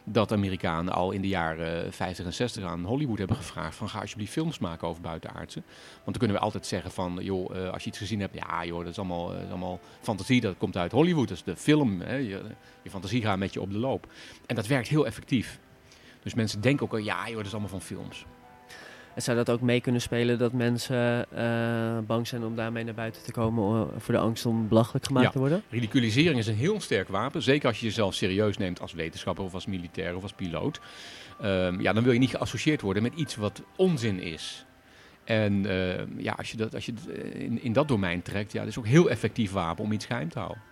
dat Amerikanen al in de jaren 50 en 60 aan Hollywood hebben gevraagd van ga alsjeblieft films maken over buitenaardse. Want dan kunnen we altijd zeggen van joh, als je iets gezien hebt, ja joh, dat is allemaal fantasie, dat komt uit Hollywood, dat is de film, hè? Je fantasie gaat met je op de loop. En dat werkt heel effectief. Dus mensen denken ook al, ja joh, dat is allemaal van films. En zou dat ook mee kunnen spelen dat mensen bang zijn om daarmee naar buiten te komen voor de angst om belachelijk gemaakt te worden? Ridiculisering is een heel sterk wapen. Zeker als je jezelf serieus neemt als wetenschapper of als militair of als piloot. Dan wil je niet geassocieerd worden met iets wat onzin is. En als je dat in dat domein trekt, dat is ook een heel effectief wapen om iets geheim te houden.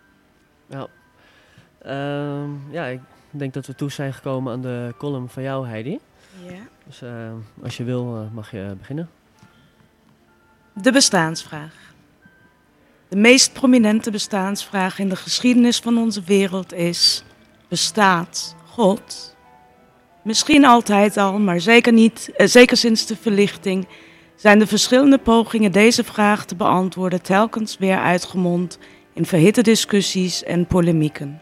Nou, ik denk dat we toe zijn gekomen aan de column van jou, Heidi. Ja. Dus als je wil, mag je beginnen. De bestaansvraag. De meest prominente bestaansvraag in de geschiedenis van onze wereld is... Bestaat God? Misschien altijd al, maar zeker niet. Zeker sinds de verlichting zijn de verschillende pogingen deze vraag te beantwoorden... telkens weer uitgemond in verhitte discussies en polemieken.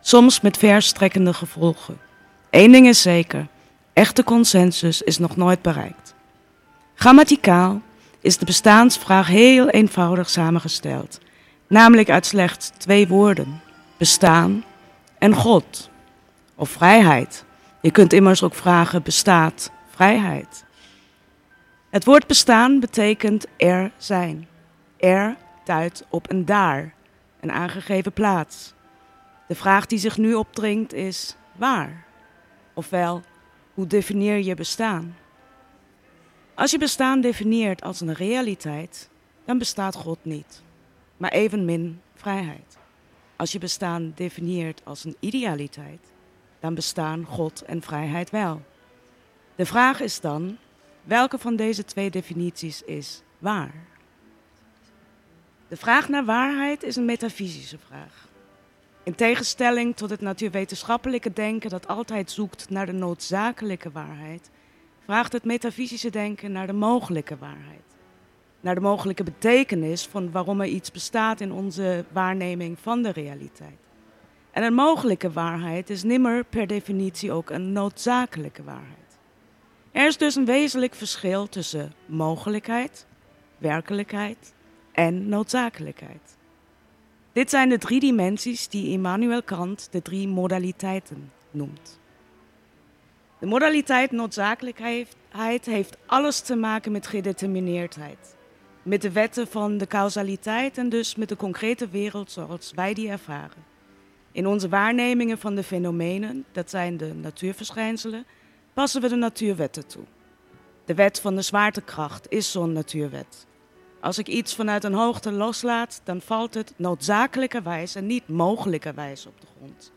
Soms met verstrekkende gevolgen. Eén ding is zeker... Echte consensus is nog nooit bereikt. Grammaticaal is de bestaansvraag heel eenvoudig samengesteld. Namelijk uit slechts 2 woorden. Bestaan en God. Of vrijheid. Je kunt immers ook vragen, bestaat vrijheid? Het woord bestaan betekent er zijn. Er duidt op een daar, een aangegeven plaats. De vraag die zich nu opdringt is waar? Ofwel, hoe definieer je bestaan? Als je bestaan definieert als een realiteit, dan bestaat God niet, maar evenmin vrijheid. Als je bestaan definieert als een idealiteit, dan bestaan God en vrijheid wel. De vraag is dan, welke van deze twee definities is waar? De vraag naar waarheid is een metafysische vraag. In tegenstelling tot het natuurwetenschappelijke denken dat altijd zoekt naar de noodzakelijke waarheid, vraagt het metafysische denken naar de mogelijke waarheid. Naar de mogelijke betekenis van waarom er iets bestaat in onze waarneming van de realiteit. En een mogelijke waarheid is nimmer per definitie ook een noodzakelijke waarheid. Er is dus een wezenlijk verschil tussen mogelijkheid, werkelijkheid en noodzakelijkheid. Dit zijn de drie dimensies die Immanuel Kant de drie modaliteiten noemt. De modaliteit noodzakelijkheid heeft alles te maken met gedetermineerdheid. Met de wetten van de causaliteit en dus met de concrete wereld zoals wij die ervaren. In onze waarnemingen van de fenomenen, dat zijn de natuurverschijnselen, passen we de natuurwetten toe. De wet van de zwaartekracht is zo'n natuurwet. Als ik iets vanuit een hoogte loslaat, dan valt het noodzakelijkerwijs en niet mogelijkerwijs op de grond.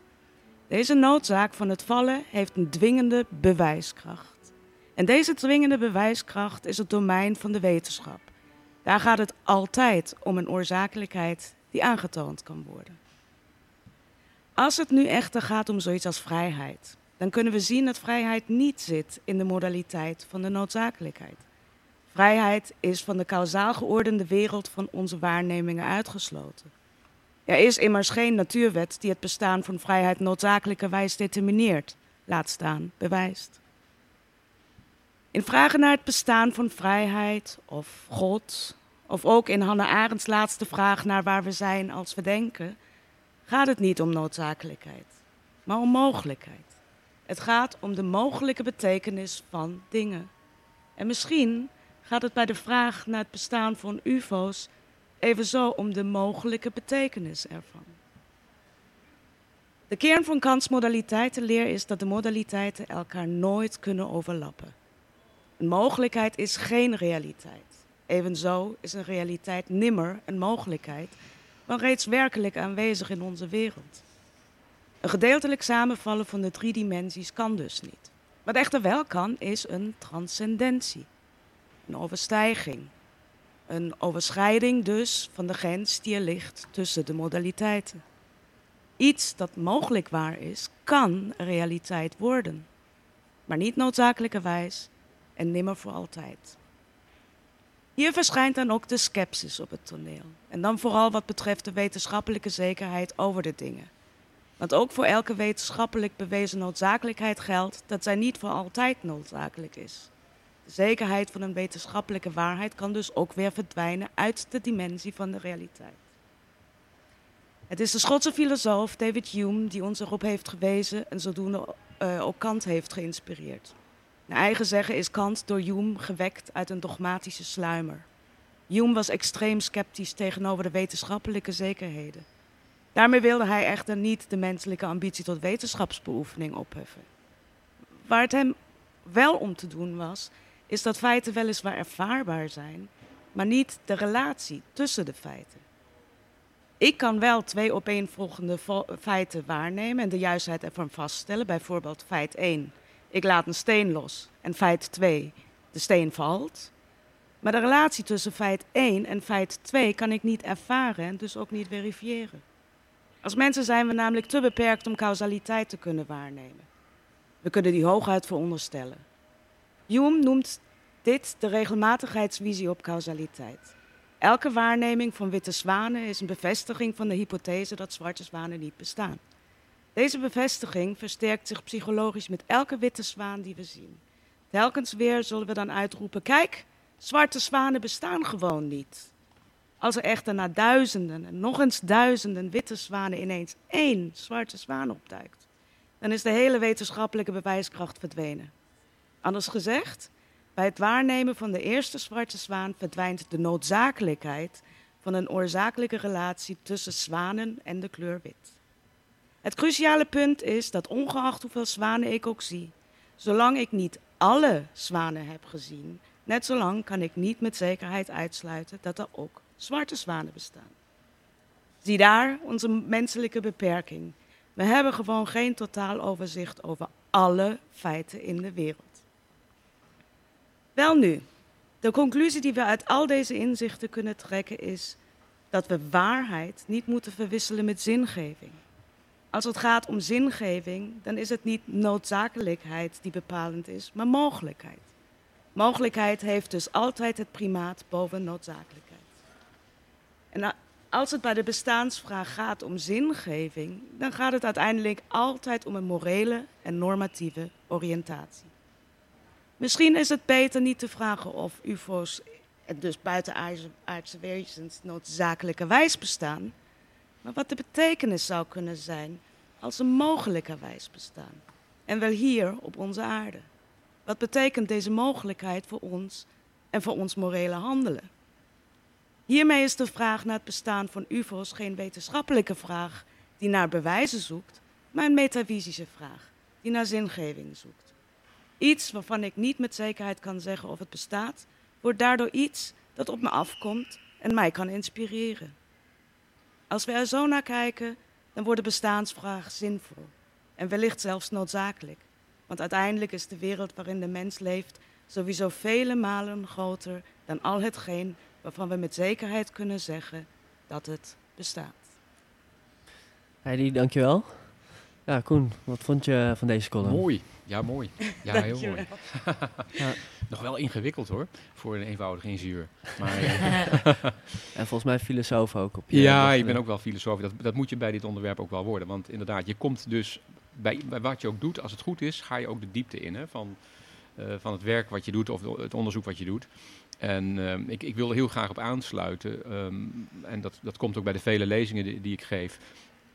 Deze noodzaak van het vallen heeft een dwingende bewijskracht. En deze dwingende bewijskracht is het domein van de wetenschap. Daar gaat het altijd om een oorzakelijkheid die aangetoond kan worden. Als het nu echter gaat om zoiets als vrijheid, dan kunnen we zien dat vrijheid niet zit in de modaliteit van de noodzakelijkheid. Vrijheid is van de kausaal geordende wereld van onze waarnemingen uitgesloten. Er is immers geen natuurwet die het bestaan van vrijheid noodzakelijkerwijs determineert, laat staan bewijst. In vragen naar het bestaan van vrijheid of God, of ook in Hannah Arendts laatste vraag naar waar we zijn als we denken, gaat het niet om noodzakelijkheid, maar om mogelijkheid. Het gaat om de mogelijke betekenis van dingen. En misschien gaat het bij de vraag naar het bestaan van UFO's evenzo om de mogelijke betekenis ervan. De kern van Kants modaliteitenleer is dat de modaliteiten elkaar nooit kunnen overlappen. Een mogelijkheid is geen realiteit. Evenzo is een realiteit nimmer een mogelijkheid, maar reeds werkelijk aanwezig in onze wereld. Een gedeeltelijk samenvallen van de drie dimensies kan dus niet. Wat echter wel kan, is een transcendentie. Een overstijging. Een overschrijding dus van de grens die er ligt tussen de modaliteiten. Iets dat mogelijk waar is, kan realiteit worden. Maar niet noodzakelijkerwijs en nimmer voor altijd. Hier verschijnt dan ook de scepsis op het toneel. En dan vooral wat betreft de wetenschappelijke zekerheid over de dingen. Want ook voor elke wetenschappelijk bewezen noodzakelijkheid geldt dat zij niet voor altijd noodzakelijk is. De zekerheid van een wetenschappelijke waarheid kan dus ook weer verdwijnen uit de dimensie van de realiteit. Het is de Schotse filosoof David Hume die ons erop heeft gewezen en zodoende ook Kant heeft geïnspireerd. Naar eigen zeggen is Kant door Hume gewekt uit een dogmatische sluimer. Hume was extreem sceptisch tegenover de wetenschappelijke zekerheden. Daarmee wilde hij echter niet de menselijke ambitie tot wetenschapsbeoefening opheffen. Waar het hem wel om te doen was, is dat feiten weliswaar ervaarbaar zijn, maar niet de relatie tussen de feiten. Ik kan wel twee opeenvolgende feiten waarnemen en de juistheid ervan vaststellen. Bijvoorbeeld feit 1, ik laat een steen los. En feit 2, de steen valt. Maar de relatie tussen feit 1 en feit 2 kan ik niet ervaren en dus ook niet verifiëren. Als mensen zijn we namelijk te beperkt om causaliteit te kunnen waarnemen. We kunnen die hooguit veronderstellen. Hume noemt dit de regelmatigheidsvisie op causaliteit. Elke waarneming van witte zwanen is een bevestiging van de hypothese dat zwarte zwanen niet bestaan. Deze bevestiging versterkt zich psychologisch met elke witte zwaan die we zien. Telkens weer zullen we dan uitroepen, kijk, zwarte zwanen bestaan gewoon niet. Als er echter na duizenden en nog eens duizenden witte zwanen ineens één zwarte zwaan opduikt, dan is de hele wetenschappelijke bewijskracht verdwenen. Anders gezegd, bij het waarnemen van de eerste zwarte zwaan verdwijnt de noodzakelijkheid van een oorzakelijke relatie tussen zwanen en de kleur wit. Het cruciale punt is dat ongeacht hoeveel zwanen ik ook zie, zolang ik niet alle zwanen heb gezien, net zolang kan ik niet met zekerheid uitsluiten dat er ook zwarte zwanen bestaan. Zie daar onze menselijke beperking. We hebben gewoon geen totaal overzicht over alle feiten in de wereld. Welnu, de conclusie die we uit al deze inzichten kunnen trekken is dat we waarheid niet moeten verwisselen met zingeving. Als het gaat om zingeving, dan is het niet noodzakelijkheid die bepalend is, maar mogelijkheid. Mogelijkheid heeft dus altijd het primaat boven noodzakelijkheid. En als het bij de bestaansvraag gaat om zingeving, dan gaat het uiteindelijk altijd om een morele en normatieve oriëntatie. Misschien is het beter niet te vragen of UFO's, en dus buitenaardse wezens, noodzakelijkerwijs bestaan, maar wat de betekenis zou kunnen zijn als ze mogelijkerwijs bestaan. En wel hier op onze aarde. Wat betekent deze mogelijkheid voor ons en voor ons morele handelen? Hiermee is de vraag naar het bestaan van UFO's geen wetenschappelijke vraag die naar bewijzen zoekt, maar een metafysische vraag die naar zingeving zoekt. Iets waarvan ik niet met zekerheid kan zeggen of het bestaat, wordt daardoor iets dat op me afkomt en mij kan inspireren. Als we er zo naar kijken, dan wordt de bestaansvraag zinvol en wellicht zelfs noodzakelijk. Want uiteindelijk is de wereld waarin de mens leeft sowieso vele malen groter dan al hetgeen waarvan we met zekerheid kunnen zeggen dat het bestaat. Heidi, dankjewel. Ja, Koen, wat vond je van deze column? Mooi. Ja, heel mooi. Ja. Nog wel ingewikkeld hoor, voor een eenvoudige ingenieur. Maar, en volgens mij filosoof ook. Ik ben ook wel filosoof. Dat moet je bij dit onderwerp ook wel worden. Want inderdaad, je komt dus bij wat je ook doet, als het goed is, ga je ook de diepte in hè, van het werk wat je doet of het onderzoek wat je doet. En ik wil er heel graag op aansluiten. En dat komt ook bij de vele lezingen die ik geef.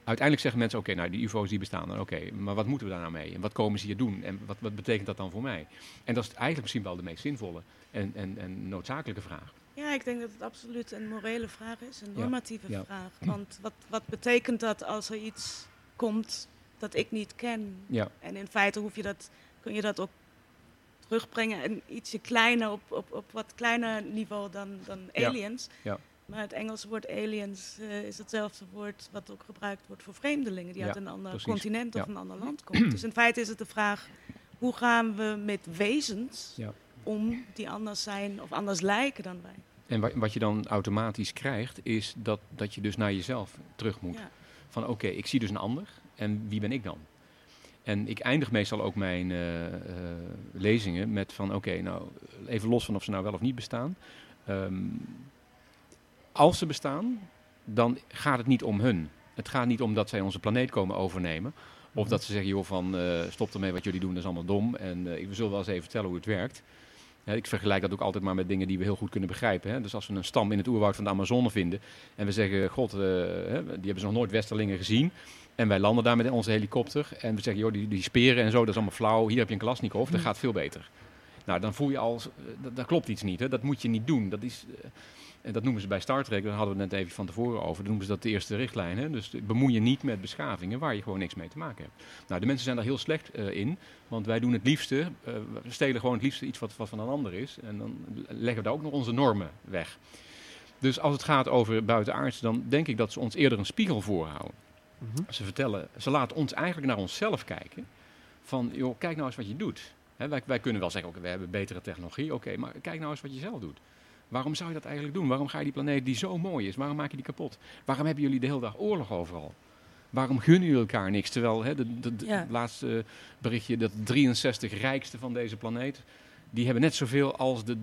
Uiteindelijk zeggen mensen, oké, die UFO's die bestaan dan, oké. Maar wat moeten we daar nou mee? En wat komen ze hier doen? En wat betekent dat dan voor mij? En dat is eigenlijk misschien wel de meest zinvolle en noodzakelijke vraag. Ja, ik denk dat het absoluut een morele vraag is, een normatieve vraag. Want wat betekent dat als er iets komt dat ik niet ken? Ja. En in feite kun je dat ook terugbrengen en ietsje kleiner, op wat kleiner niveau dan aliens. Ja. Maar het Engelse woord aliens is hetzelfde woord wat ook gebruikt wordt voor vreemdelingen die uit een ander continent of een ander land komen. Dus in feite is het de vraag, hoe gaan we met wezens om die anders zijn of anders lijken dan wij? En wat je dan automatisch krijgt is dat je dus naar jezelf terug moet. Ja. Van oké, ik zie dus een ander en wie ben ik dan? En ik eindig meestal ook mijn lezingen met van oké, even los van of ze nou wel of niet bestaan. Als ze bestaan, dan gaat het niet om hun. Het gaat niet om dat zij onze planeet komen overnemen. Of dat ze zeggen, joh, stop ermee wat jullie doen, dat is allemaal dom. En we zullen wel eens even vertellen hoe het werkt. Ja, ik vergelijk dat ook altijd maar met dingen die we heel goed kunnen begrijpen. Hè. Dus als we een stam in het oerwoud van de Amazone vinden en we zeggen, god, die hebben ze nog nooit westerlingen gezien. En wij landen daar met onze helikopter en we zeggen, joh, die speren en zo, dat is allemaal flauw. Hier heb je een Kalashnikov, dat gaat veel beter. Nou, dan voel je al, dat klopt iets niet. Hè. Dat moet je niet doen. Dat is... En dat noemen ze bij Star Trek, daar hadden we het net even van tevoren over. Dan noemen ze dat de eerste richtlijn. Hè? Dus bemoei je niet met beschavingen waar je gewoon niks mee te maken hebt. Nou, de mensen zijn daar heel slecht in. Want wij doen het liefste, we stelen gewoon het liefste iets wat van een ander is. En dan leggen we daar ook nog onze normen weg. Dus als het gaat over buitenaardse, dan denk ik dat ze ons eerder een spiegel voorhouden. Mm-hmm. Ze laten ons eigenlijk naar onszelf kijken. Van, joh, kijk nou eens wat je doet. Hè, wij kunnen wel zeggen, we hebben betere technologie. Oké, maar kijk nou eens wat je zelf doet. Waarom zou je dat eigenlijk doen? Waarom ga je die planeet die zo mooi is, waarom maak je die kapot? Waarom hebben jullie de hele dag oorlog overal? Waarom gunnen jullie elkaar niks? Terwijl het laatste berichtje, dat 63 rijkste van deze planeet, die hebben net zoveel als de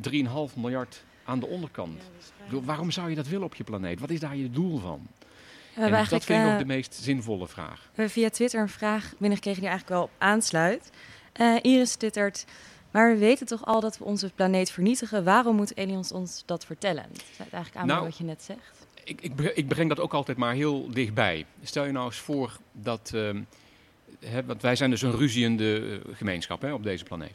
3,5 miljard aan de onderkant. Ja, waarom zou je dat willen op je planeet? Wat is daar je doel van? En dat vind ik ook de meest zinvolle vraag. We hebben via Twitter een vraag binnengekregen die eigenlijk wel op aansluit. Iris twittert... Maar we weten toch al dat we onze planeet vernietigen. Waarom moet aliens ons dat vertellen? Dat is eigenlijk aan wat je net zegt. Ik breng dat ook altijd maar heel dichtbij. Stel je nou eens voor dat want wij zijn dus een ruziende gemeenschap op deze planeet.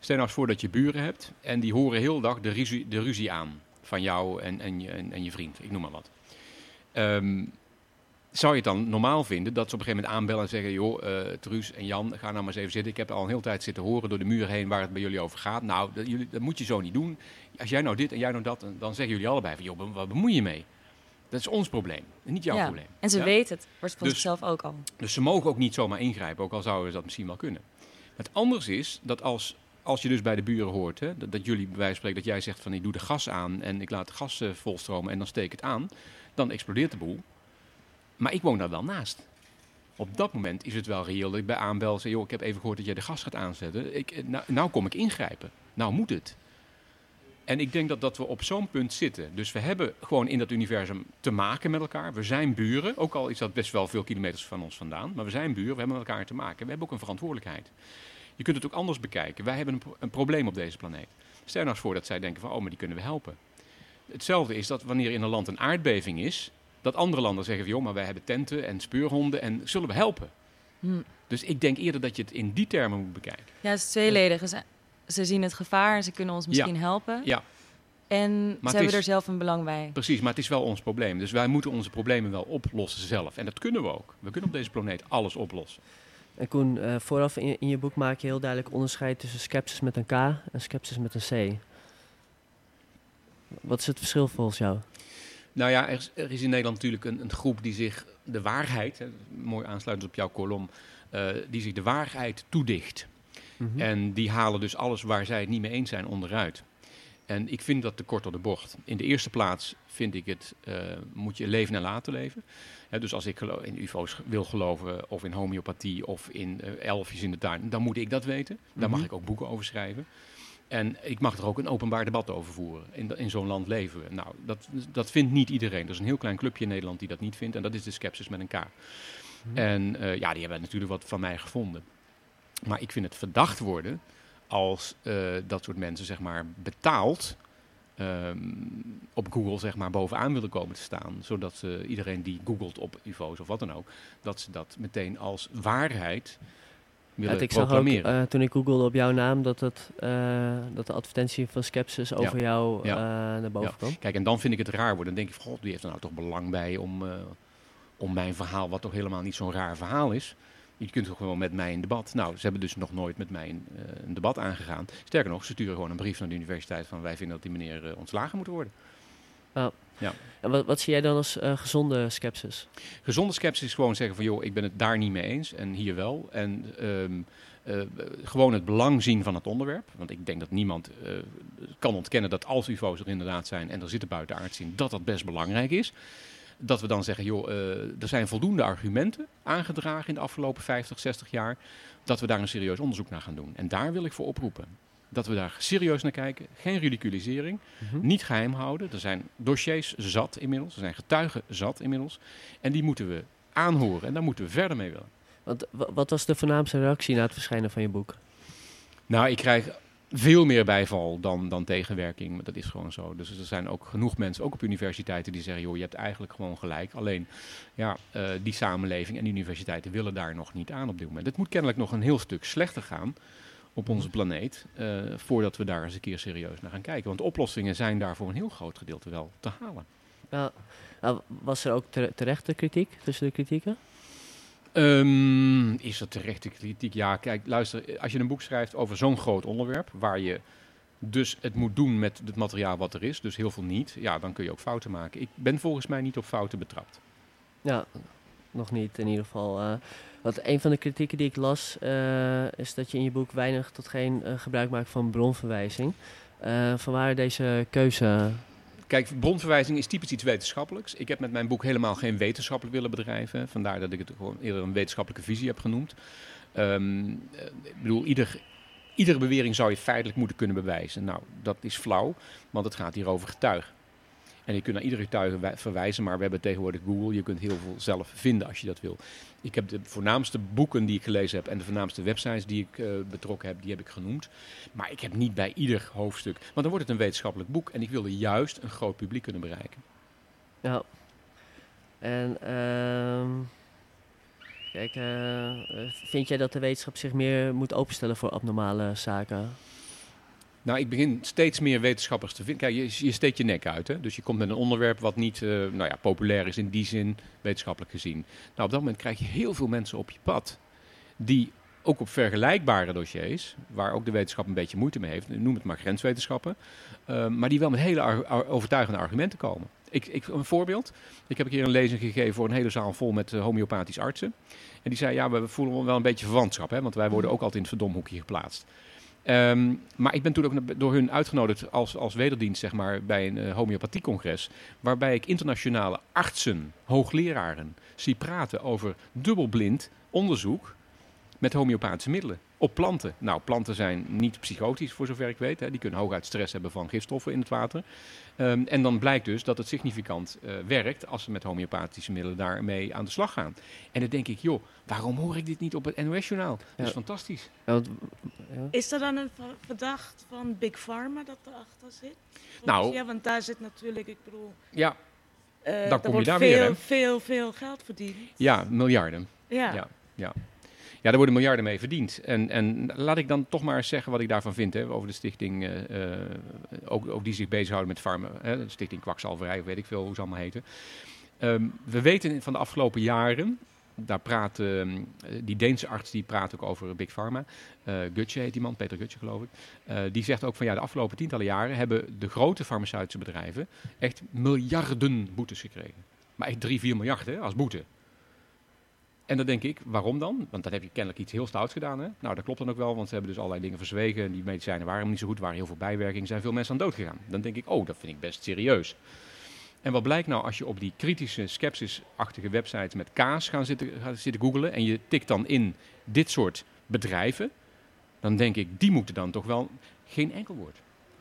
Stel nou eens voor dat je buren hebt en die horen heel de dag de ruzie aan van jou en je vriend, ik noem maar wat. Zou je het dan normaal vinden dat ze op een gegeven moment aanbellen en zeggen... joh, Truus en Jan, ga nou maar eens even zitten. Ik heb al een hele tijd zitten horen door de muur heen waar het bij jullie over gaat. Nou, dat moet je zo niet doen. Als jij nou dit en jij nou dat, dan zeggen jullie allebei van... joh, wat bemoei je mee? Dat is ons probleem, niet jouw probleem. En ze weet het, wordt van zichzelf ook al. Dus ze mogen ook niet zomaar ingrijpen, ook al zouden ze dat misschien wel kunnen. Het anders is dat als je dus bij de buren hoort... Hè, dat jullie bij wijze van spreken, dat jij zegt van ik doe de gas aan... en ik laat de gas volstromen en dan steek het aan... dan explodeert de boel... Maar ik woon daar wel naast. Op dat moment is het wel reëel dat ik bij aanbel zeg... joh, ik heb even gehoord dat jij de gas gaat aanzetten. Nou kom ik ingrijpen. Nou moet het. En ik denk dat we op zo'n punt zitten. Dus we hebben gewoon in dat universum te maken met elkaar. We zijn buren. Ook al is dat best wel veel kilometers van ons vandaan. Maar we zijn buren. We hebben met elkaar te maken. We hebben ook een verantwoordelijkheid. Je kunt het ook anders bekijken. Wij hebben een probleem op deze planeet. Stel nou eens voor dat zij denken van... oh, maar die kunnen we helpen. Hetzelfde is dat wanneer in een land een aardbeving is... dat andere landen zeggen van, joh, maar wij hebben tenten en speurhonden en zullen we helpen? Dus ik denk eerder dat je het in die termen moet bekijken. Ja, het is tweeledig. Ze zien het gevaar en ze kunnen ons misschien helpen. Ja. En maar ze hebben er zelf een belang bij. Precies, maar het is wel ons probleem. Dus wij moeten onze problemen wel oplossen zelf. En dat kunnen we ook. We kunnen op deze planeet alles oplossen. En Koen, vooraf in je boek maak je heel duidelijk onderscheid tussen sceptisch met een K en sceptisch met een C. Wat is het verschil volgens jou? Nou ja, er is in Nederland natuurlijk een groep die zich de waarheid... mooi aansluitend op jouw kolom... die zich de waarheid toedicht. Mm-hmm. En die halen dus alles waar zij het niet mee eens zijn onderuit. En ik vind dat te kort door de bocht. In de eerste plaats vind ik het... moet je leven en laten leven. Dus als ik in ufo's wil geloven... of in homeopathie of in elfjes in de tuin... dan moet ik dat weten. Mm-hmm. Daar mag ik ook boeken over schrijven. En ik mag er ook een openbaar debat over voeren. In zo'n land leven we. Nou, dat vindt niet iedereen. Er is een heel klein clubje in Nederland die dat niet vindt. En dat is de scepsis met een K. En die hebben natuurlijk wat van mij gevonden. Maar ik vind het verdacht worden als dat soort mensen zeg maar betaald op Google zeg maar bovenaan willen komen te staan. Zodat ze iedereen die googelt op UFO's of wat dan ook, dat ze dat meteen als waarheid... Ik zag ook, toen ik googelde op jouw naam, dat de advertentie van Skepsis over jou naar boven kwam. Kijk, en dan vind ik het raar worden. Dan denk ik, god, die heeft er nou toch belang bij om mijn verhaal, wat toch helemaal niet zo'n raar verhaal is. Je kunt toch gewoon met mij in debat. Nou, ze hebben dus nog nooit met mij een debat aangegaan. Sterker nog, ze sturen gewoon een brief naar de universiteit van wij vinden dat die meneer ontslagen moet worden. Nou. Ja. En wat zie jij dan als gezonde scepsis? Gezonde scepsis is gewoon zeggen van... joh, ik ben het daar niet mee eens en hier wel. En gewoon het belang zien van het onderwerp. Want ik denk dat niemand kan ontkennen dat als ufo's er inderdaad zijn... en er zitten buitenaards in, dat best belangrijk is. Dat we dan zeggen, joh, er zijn voldoende argumenten aangedragen... in de afgelopen 50, 60 jaar, dat we daar een serieus onderzoek naar gaan doen. En daar wil ik voor oproepen. Dat we daar serieus naar kijken. Geen ridiculisering. Mm-hmm. Niet geheim houden. Er zijn dossiers zat inmiddels. Er zijn getuigen zat inmiddels. En die moeten we aanhoren. En daar moeten we verder mee willen. Want, wat was de voornaamste reactie na het verschijnen van je boek? Nou, ik krijg veel meer bijval dan tegenwerking. Maar dat is gewoon zo. Dus er zijn ook genoeg mensen, ook op universiteiten, die zeggen... joh, je hebt eigenlijk gewoon gelijk. Alleen, die samenleving en die universiteiten willen daar nog niet aan op dit moment. Het moet kennelijk nog een heel stuk slechter gaan... op onze planeet, voordat we daar eens een keer serieus naar gaan kijken. Want oplossingen zijn daar voor een heel groot gedeelte wel te halen. Nou, was er ook terechte kritiek tussen de kritieken? Is er terechte kritiek? Ja, kijk, luister, als je een boek schrijft over zo'n groot onderwerp... waar je dus het moet doen met het materiaal wat er is, dus heel veel niet... ja, dan kun je ook fouten maken. Ik ben volgens mij niet op fouten betrapt. Ja, nog niet in ieder geval... Want een van de kritieken die ik las, is dat je in je boek weinig tot geen gebruik maakt van bronverwijzing. Vanwaar deze keuze? Kijk, bronverwijzing is typisch iets wetenschappelijks. Ik heb met mijn boek helemaal geen wetenschappelijk willen bedrijven. Vandaar dat ik het gewoon eerder een wetenschappelijke visie heb genoemd. Ik bedoel, iedere bewering zou je feitelijk moeten kunnen bewijzen. Nou, dat is flauw, want het gaat hier over getuigen. En je kunt naar iedere getuige verwijzen, maar we hebben tegenwoordig Google. Je kunt heel veel zelf vinden als je dat wil. Ik heb de voornaamste boeken die ik gelezen heb en de voornaamste websites die ik betrokken heb, die heb ik genoemd. Maar ik heb niet bij ieder hoofdstuk, want dan wordt het een wetenschappelijk boek. En ik wilde juist een groot publiek kunnen bereiken. Ja. En Kijk, vind jij dat de wetenschap zich meer moet openstellen voor abnormale zaken? Nou, ik begin steeds meer wetenschappers te vinden. Kijk, je steekt je nek uit, hè? Dus je komt met een onderwerp wat niet populair is in die zin, wetenschappelijk gezien. Nou, op dat moment krijg je heel veel mensen op je pad die ook op vergelijkbare dossiers, waar ook de wetenschap een beetje moeite mee heeft, noem het maar grenswetenschappen, maar die wel met hele overtuigende argumenten komen. Een voorbeeld. Ik heb een keer een lezing gegeven voor een hele zaal vol met homeopathisch artsen. En die zei, ja, we voelen wel een beetje verwantschap, hè, want wij worden ook altijd in het verdomhoekje geplaatst. Maar ik ben toen ook door hun uitgenodigd als wederdienst, zeg maar, bij een homeopathiecongres, waarbij ik internationale artsen, hoogleraren, zie praten over dubbelblind onderzoek met homeopathische middelen op planten. Nou, planten zijn niet psychotisch, voor zover ik weet. Hè. Die kunnen hooguit stress hebben van gifstoffen in het water. En dan blijkt dus dat het significant werkt als ze met homeopathische middelen daarmee aan de slag gaan. En dan denk ik, joh, waarom hoor ik dit niet op het NOS-journaal? Dat is fantastisch. Ja. Is er dan een verdacht van Big Pharma dat erachter zit? Nou, ja, want daar zit natuurlijk, ik bedoel... Ja, daar kom je daar weer, hè? Er wordt veel geld verdiend. Ja, miljarden. Ja. Ja, daar worden miljarden mee verdiend. En laat ik dan toch maar eens zeggen wat ik daarvan vind. Hè, over de stichting, ook die zich bezighouden met farmen. Hè, de stichting kwakzalverij, weet ik veel hoe ze allemaal heten. We weten van de afgelopen jaren, daar praat die Deense arts, die praat ook over Big Pharma. Gutsche heet die man, Peter Gutsche geloof ik. Die zegt ook van ja, de afgelopen tientallen jaren hebben de grote farmaceutische bedrijven echt miljarden boetes gekregen. Maar echt 3-4 miljard hè, als boete. En dan denk ik, waarom dan? Want dan heb je kennelijk iets heel stouts gedaan. Hè? Nou, dat klopt dan ook wel, want ze hebben dus allerlei dingen verzwegen. Die medicijnen waren hem niet zo goed, waren heel veel bijwerkingen, zijn veel mensen aan dood gegaan. Dan denk ik, dat vind ik best serieus. En wat blijkt nou als je op die kritische, sceptisch-achtige websites met kaas gaat zitten googlen en je tikt dan in dit soort bedrijven, dan denk ik, die moeten dan toch wel... Geen enkel woord.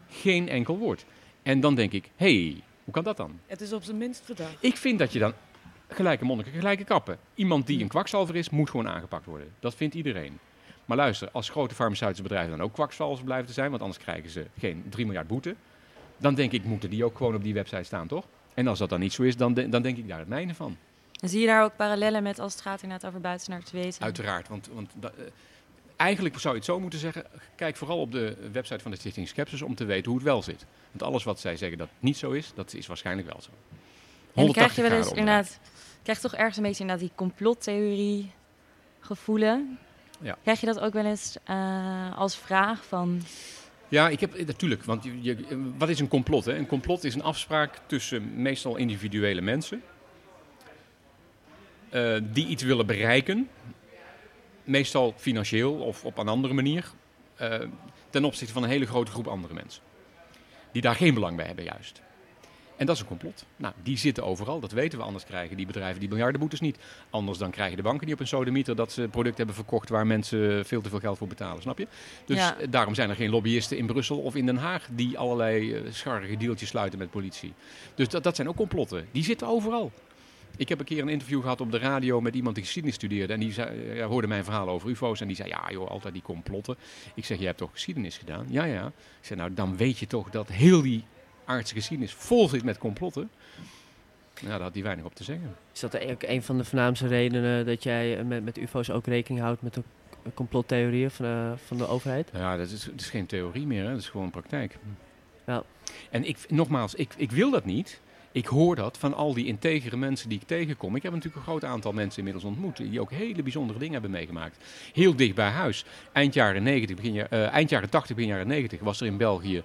Geen enkel woord. En dan denk ik, hoe kan dat dan? Het is op zijn minst verdacht. Ik vind dat je dan... Gelijke monniken, gelijke kappen. Iemand die een kwakzalver is, moet gewoon aangepakt worden. Dat vindt iedereen. Maar luister, als grote farmaceutische bedrijven dan ook kwakzalvers blijven te zijn, want anders krijgen ze geen 3 miljard boete, dan denk ik, moeten die ook gewoon op die website staan, toch? En als dat dan niet zo is, dan denk ik daar het mijne van. En zie je daar ook parallellen met als het gaat inderdaad over buitenaards wezen? Uiteraard, want eigenlijk zou je het zo moeten zeggen, kijk vooral op de website van de Stichting Skepsis om te weten hoe het wel zit. Want alles wat zij zeggen dat niet zo is, dat is waarschijnlijk wel zo. En dan krijg je wel eens inderdaad... Krijg toch ergens een beetje inderdaad die complottheorie gevoelen. Ja. Krijg je dat ook wel eens als vraag van... Ja, ik heb natuurlijk. Want wat is een complot? Hè? Een complot is een afspraak tussen meestal individuele mensen die iets willen bereiken, meestal financieel of op een andere manier, ten opzichte van een hele grote groep andere mensen die daar geen belang bij hebben juist. En dat is een complot. Nou, die zitten overal, dat weten we. Anders krijgen die bedrijven die miljardenboetes niet. Anders dan krijgen de banken niet op een sodemieter dat ze producten hebben verkocht waar mensen veel te veel geld voor betalen, snap je? Dus daarom zijn er geen lobbyisten in Brussel of in Den Haag die allerlei scharrige deeltjes sluiten met politie. Dus dat zijn ook complotten. Die zitten overal. Ik heb een keer een interview gehad op de radio met iemand die geschiedenis studeerde. En die hoorde mijn verhaal over ufo's. En die zei, ja joh, altijd die complotten. Ik zeg, jij hebt toch geschiedenis gedaan? Ja. Ik zeg, nou dan weet je toch dat heel die aardse geschiedenis vol zit met complotten. Nou, daar had hij weinig op te zeggen. Is dat ook een van de voornaamste redenen dat jij met ufo's ook rekening houdt met de complottheorieën van de overheid? Ja, dat is geen theorie meer, hè? Dat is gewoon praktijk. Ja. En ik wil dat niet. Ik hoor dat van al die integere mensen die ik tegenkom. Ik heb natuurlijk een groot aantal mensen inmiddels ontmoet die ook hele bijzondere dingen hebben meegemaakt. Heel dicht bij huis. Eind jaren 80, begin jaren 90 was er in België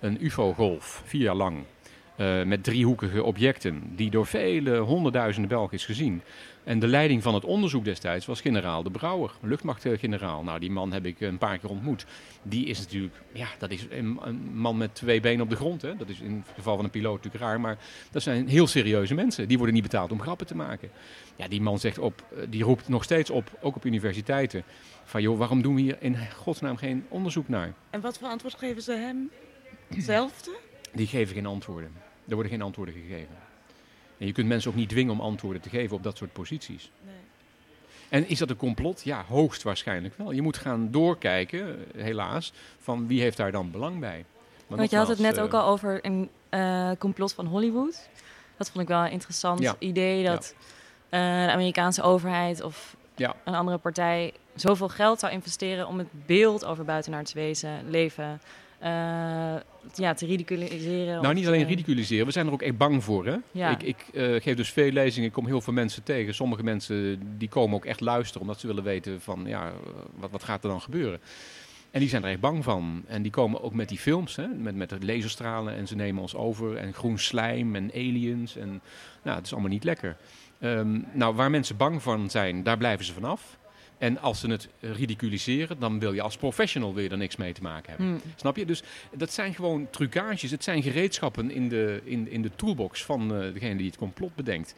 een ufo-golf, 4 jaar lang, met driehoekige objecten, die door vele honderdduizenden Belgen is gezien. En de leiding van het onderzoek destijds was generaal De Brouwer, luchtmachtgeneraal. Nou, die man heb ik een paar keer ontmoet. Die is natuurlijk, dat is een man met 2 benen op de grond. Hè. Dat is in het geval van een piloot natuurlijk raar, maar dat zijn heel serieuze mensen. Die worden niet betaald om grappen te maken. Ja, die man zegt die roept nog steeds op, ook op universiteiten, van joh, waarom doen we hier in godsnaam geen onderzoek naar? En wat voor antwoord geven ze hem? Hetzelfde? Die geven geen antwoorden. Er worden geen antwoorden gegeven. En je kunt mensen ook niet dwingen om antwoorden te geven op dat soort posities. Nee. En is dat een complot? Ja, hoogstwaarschijnlijk wel. Je moet gaan doorkijken, helaas, van wie heeft daar dan belang bij. Maar want je had het net ook al over een complot van Hollywood. Dat vond ik wel een interessant idee dat de Amerikaanse overheid of ja, een andere partij zoveel geld zou investeren om het beeld over buitenaards wezen, leven, te ridiculiseren. Nou, niet alleen ridiculiseren. We zijn er ook echt bang voor, hè? Ja. Ik geef dus veel lezingen. Ik kom heel veel mensen tegen. Sommige mensen die komen ook echt luisteren, omdat ze willen weten van, ja, wat gaat er dan gebeuren? En die zijn er echt bang van. En die komen ook met die films, hè? Met de laserstralen. En ze nemen ons over. En groen slijm en aliens. En nou, het is allemaal niet lekker. Waar mensen bang van zijn, daar blijven ze vanaf. En als ze het ridiculiseren, dan wil je als professional weer er niks mee te maken hebben. Mm. Snap je? Dus dat zijn gewoon trucages. Het zijn gereedschappen in de toolbox van degene die het complot bedenkt.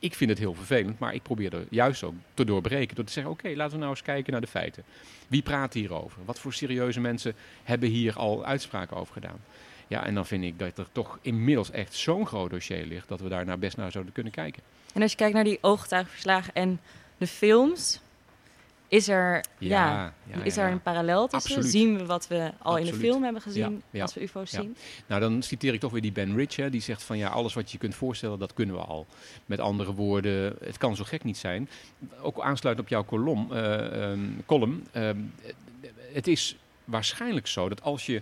Ik vind het heel vervelend, maar ik probeer er juist ook te doorbreken. Door te zeggen, oké, laten we nou eens kijken naar de feiten. Wie praat hierover? Wat voor serieuze mensen hebben hier al uitspraken over gedaan? Ja, en dan vind ik dat er toch inmiddels echt zo'n groot dossier ligt, dat we daar best naar zouden kunnen kijken. En als je kijkt naar die ooggetuigenverslagen en de films, is er een parallel tussen? Absoluut. Zien we wat we al in de film hebben gezien als we UFO's zien? Nou, dan citeer ik toch weer die Ben Rich, hè, die zegt van ja, alles wat je kunt voorstellen, dat kunnen we al. Met andere woorden, het kan zo gek niet zijn. Ook aansluit op jouw column. Het is waarschijnlijk zo dat als je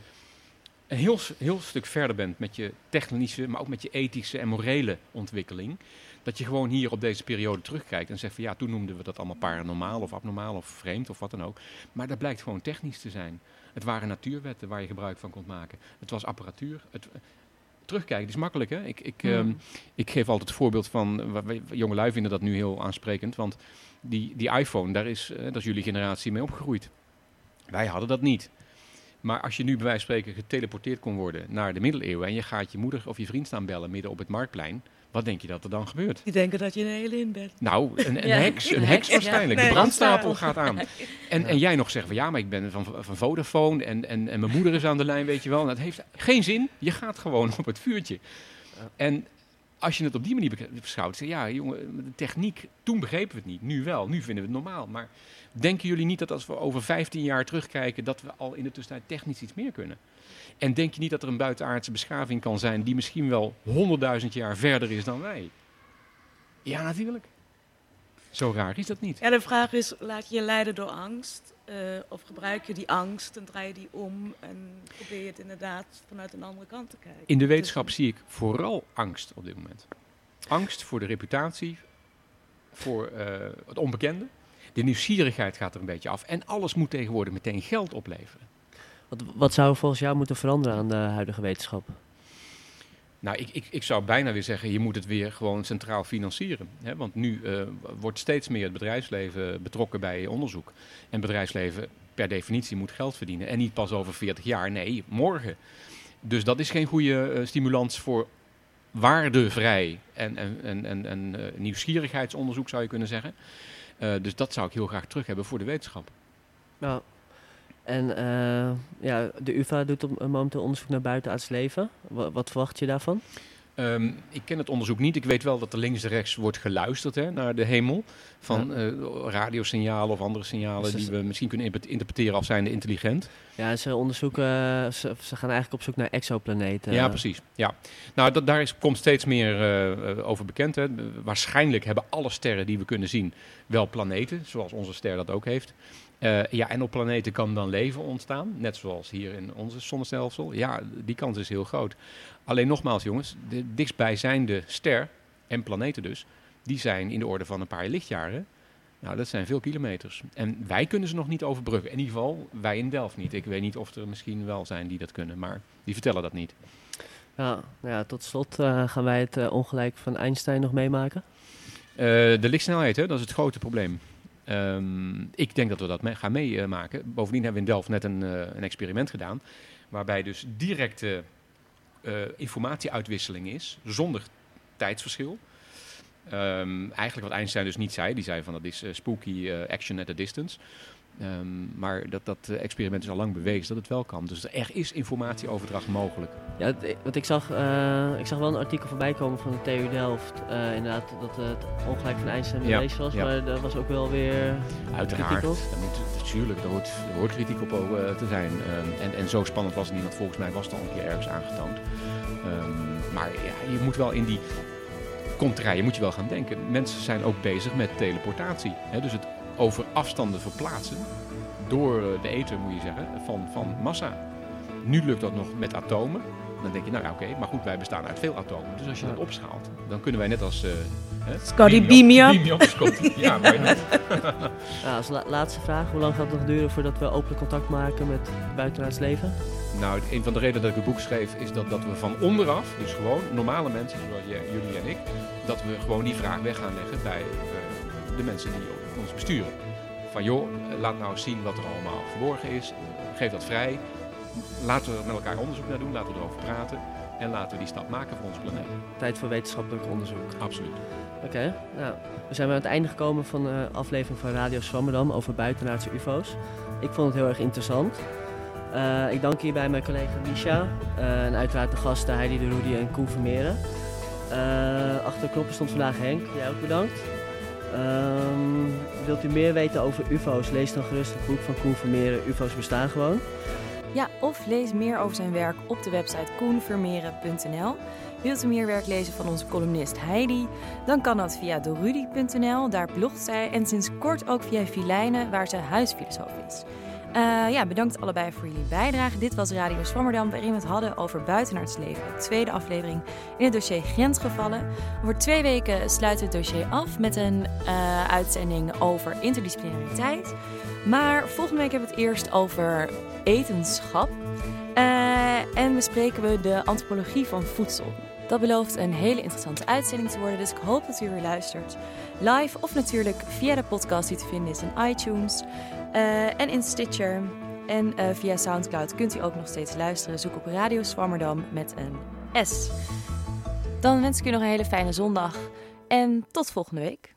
een heel stuk verder bent met je technische, maar ook met je ethische en morele ontwikkeling, dat je gewoon hier op deze periode terugkijkt en zegt van ja, toen noemden we dat allemaal paranormaal of abnormaal of vreemd of wat dan ook. Maar dat blijkt gewoon technisch te zijn. Het waren natuurwetten waar je gebruik van kon maken. Het was apparatuur. Terugkijken is makkelijk, hè? Ik geef altijd het voorbeeld van, jongelui vinden dat nu heel aansprekend, want die iPhone, daar is jullie generatie mee opgegroeid. Wij hadden dat niet. Maar als je nu bij wijze van spreken geteleporteerd kon worden naar de middeleeuwen en je gaat je moeder of je vriend staan bellen midden op het Marktplein, wat denk je dat er dan gebeurt? Die denken dat je een alien bent. Nou, een heks waarschijnlijk. Nee, de brandstapel gaat aan. En jij nog zegt van ja, maar ik ben van Vodafone en mijn moeder is aan de lijn, weet je wel. En dat heeft geen zin. Je gaat gewoon op het vuurtje. En als je het op die manier beschouwt, zeg ja, jongen, de techniek, toen begrepen we het niet. Nu wel, nu vinden we het normaal. Maar denken jullie niet dat als we over 15 jaar terugkijken, dat we al in de tussentijd technisch iets meer kunnen? En denk je niet dat er een buitenaardse beschaving kan zijn die misschien wel 100.000 jaar verder is dan wij? Ja, natuurlijk. Zo raar is dat niet. Ja, de vraag is, laat je je leiden door angst? Of gebruik je die angst en draai je die om en probeer je het inderdaad vanuit een andere kant te kijken? In de wetenschap zie ik vooral angst op dit moment. Angst voor de reputatie, voor het onbekende. De nieuwsgierigheid gaat er een beetje af. En alles moet tegenwoordig meteen geld opleveren. Wat zou volgens jou moeten veranderen aan de huidige wetenschap? Nou, ik zou bijna weer zeggen, je moet het weer gewoon centraal financieren. Hè? Want nu wordt steeds meer het bedrijfsleven betrokken bij onderzoek. En bedrijfsleven per definitie moet geld verdienen. En niet pas over 40 jaar, nee, morgen. Dus dat is geen goede stimulans voor waardevrij en nieuwsgierigheidsonderzoek, zou je kunnen zeggen. Dus dat zou ik heel graag terug hebben voor de wetenschap. Nou. En de UvA doet momenteel onderzoek naar buitenaards leven. Wat verwacht je daarvan? Ik ken het onderzoek niet. Ik weet wel dat er links en rechts wordt geluisterd, hè, naar de hemel. Van radiosignalen of andere signalen dus die we misschien kunnen interpreteren als zijnde intelligent. Ja, ze onderzoeken, ze gaan eigenlijk op zoek naar exoplaneten. Ja, precies. Ja. Nou, komt steeds meer over bekend. Hè. Waarschijnlijk hebben alle sterren die we kunnen zien wel planeten, zoals onze ster dat ook heeft. En op planeten kan dan leven ontstaan, net zoals hier in onze zonnestelsel. Ja, die kans is heel groot. Alleen nogmaals, jongens, de dichtstbijzijnde ster en planeten dus, die zijn in de orde van een paar lichtjaren. Nou, dat zijn veel kilometers. En wij kunnen ze nog niet overbruggen. In ieder geval, wij in Delft niet. Ik weet niet of er misschien wel zijn die dat kunnen, maar die vertellen dat niet. Ja, tot slot gaan wij het ongelijk van Einstein nog meemaken? De lichtsnelheid, hè, dat is het grote probleem. Ik denk dat we dat gaan meemaken. Bovendien hebben we in Delft net een experiment gedaan, waarbij dus directe informatieuitwisseling is, zonder tijdsverschil. Eigenlijk wat Einstein dus niet zei. Die zei van dat is spooky action at a distance. Maar dat experiment is al lang bewezen dat het wel kan. Dus er is informatieoverdracht mogelijk. Ja, want ik zag wel een artikel voorbij komen van de TU Delft. Inderdaad, dat het ongelijk van Einstein bewezen was. Ja. Maar er was ook wel weer uiteraard, natuurlijk, er hoort kritiek op te zijn. En zo spannend was het niet, want volgens mij was het al een keer ergens aangetoond. Maar ja, je moet wel in die contraien moet je wel gaan denken. Mensen zijn ook bezig met teleportatie. Hè? Dus het over afstanden verplaatsen door de ether, moet je zeggen, van massa. Nu lukt dat nog met atomen. Dan denk je, nou oké, maar goed, wij bestaan uit veel atomen. Dus als je dat opschaalt, dan kunnen wij net als... Scotty, beam me up. Ja, maar ja. Nou, als laatste vraag, hoe lang gaat het nog duren voordat we openlijk contact maken met buitenaards leven? Nou, een van de redenen dat ik het boek schreef is dat we van onderaf, dus gewoon normale mensen zoals jullie en ik, dat we gewoon die vraag weg gaan leggen bij de mensen die ons besturen. Van joh, laat nou zien wat er allemaal verborgen is, geef dat vrij, laten we er met elkaar onderzoek naar doen, laten we erover praten en laten we die stap maken voor ons planeet. Tijd voor wetenschappelijk onderzoek. Absoluut. Oké, nou, we zijn aan het einde gekomen van de aflevering van Radio Swammerdam over buitenaardse ufo's. Ik vond het heel erg interessant. Ik dank hierbij mijn collega Micha en uiteraard de gasten Heidi de Roedi en Coen Vermeeren. Achter de knoppen stond vandaag Henk, jij ook bedankt. Wilt u meer weten over ufo's, lees dan gerust het boek van Coen Vermeeren, Ufo's bestaan gewoon. Ja, of lees meer over zijn werk op de website coenvermeeren.nl. Wilt u meer werk lezen van onze columnist Heidi? Dan kan dat via derudy.nl, daar blogt zij. En sinds kort ook via Vilijnen, waar ze huisfilosoof is. Bedankt allebei voor jullie bijdrage. Dit was Radio Swammerdam, waarin we het hadden over buitenaards leven. Tweede aflevering in het dossier Grensgevallen. Over 2 weken sluit het dossier af met een uitzending over interdisciplinariteit. Maar volgende week hebben we het eerst over etenschap. En bespreken we de antropologie van voedsel. Dat belooft een hele interessante uitzending te worden, dus ik hoop dat u weer luistert. Live of natuurlijk via de podcast die te vinden is in iTunes en in Stitcher. En via Soundcloud kunt u ook nog steeds luisteren. Zoek op Radio Swammerdam met een S. Dan wens ik u nog een hele fijne zondag en tot volgende week.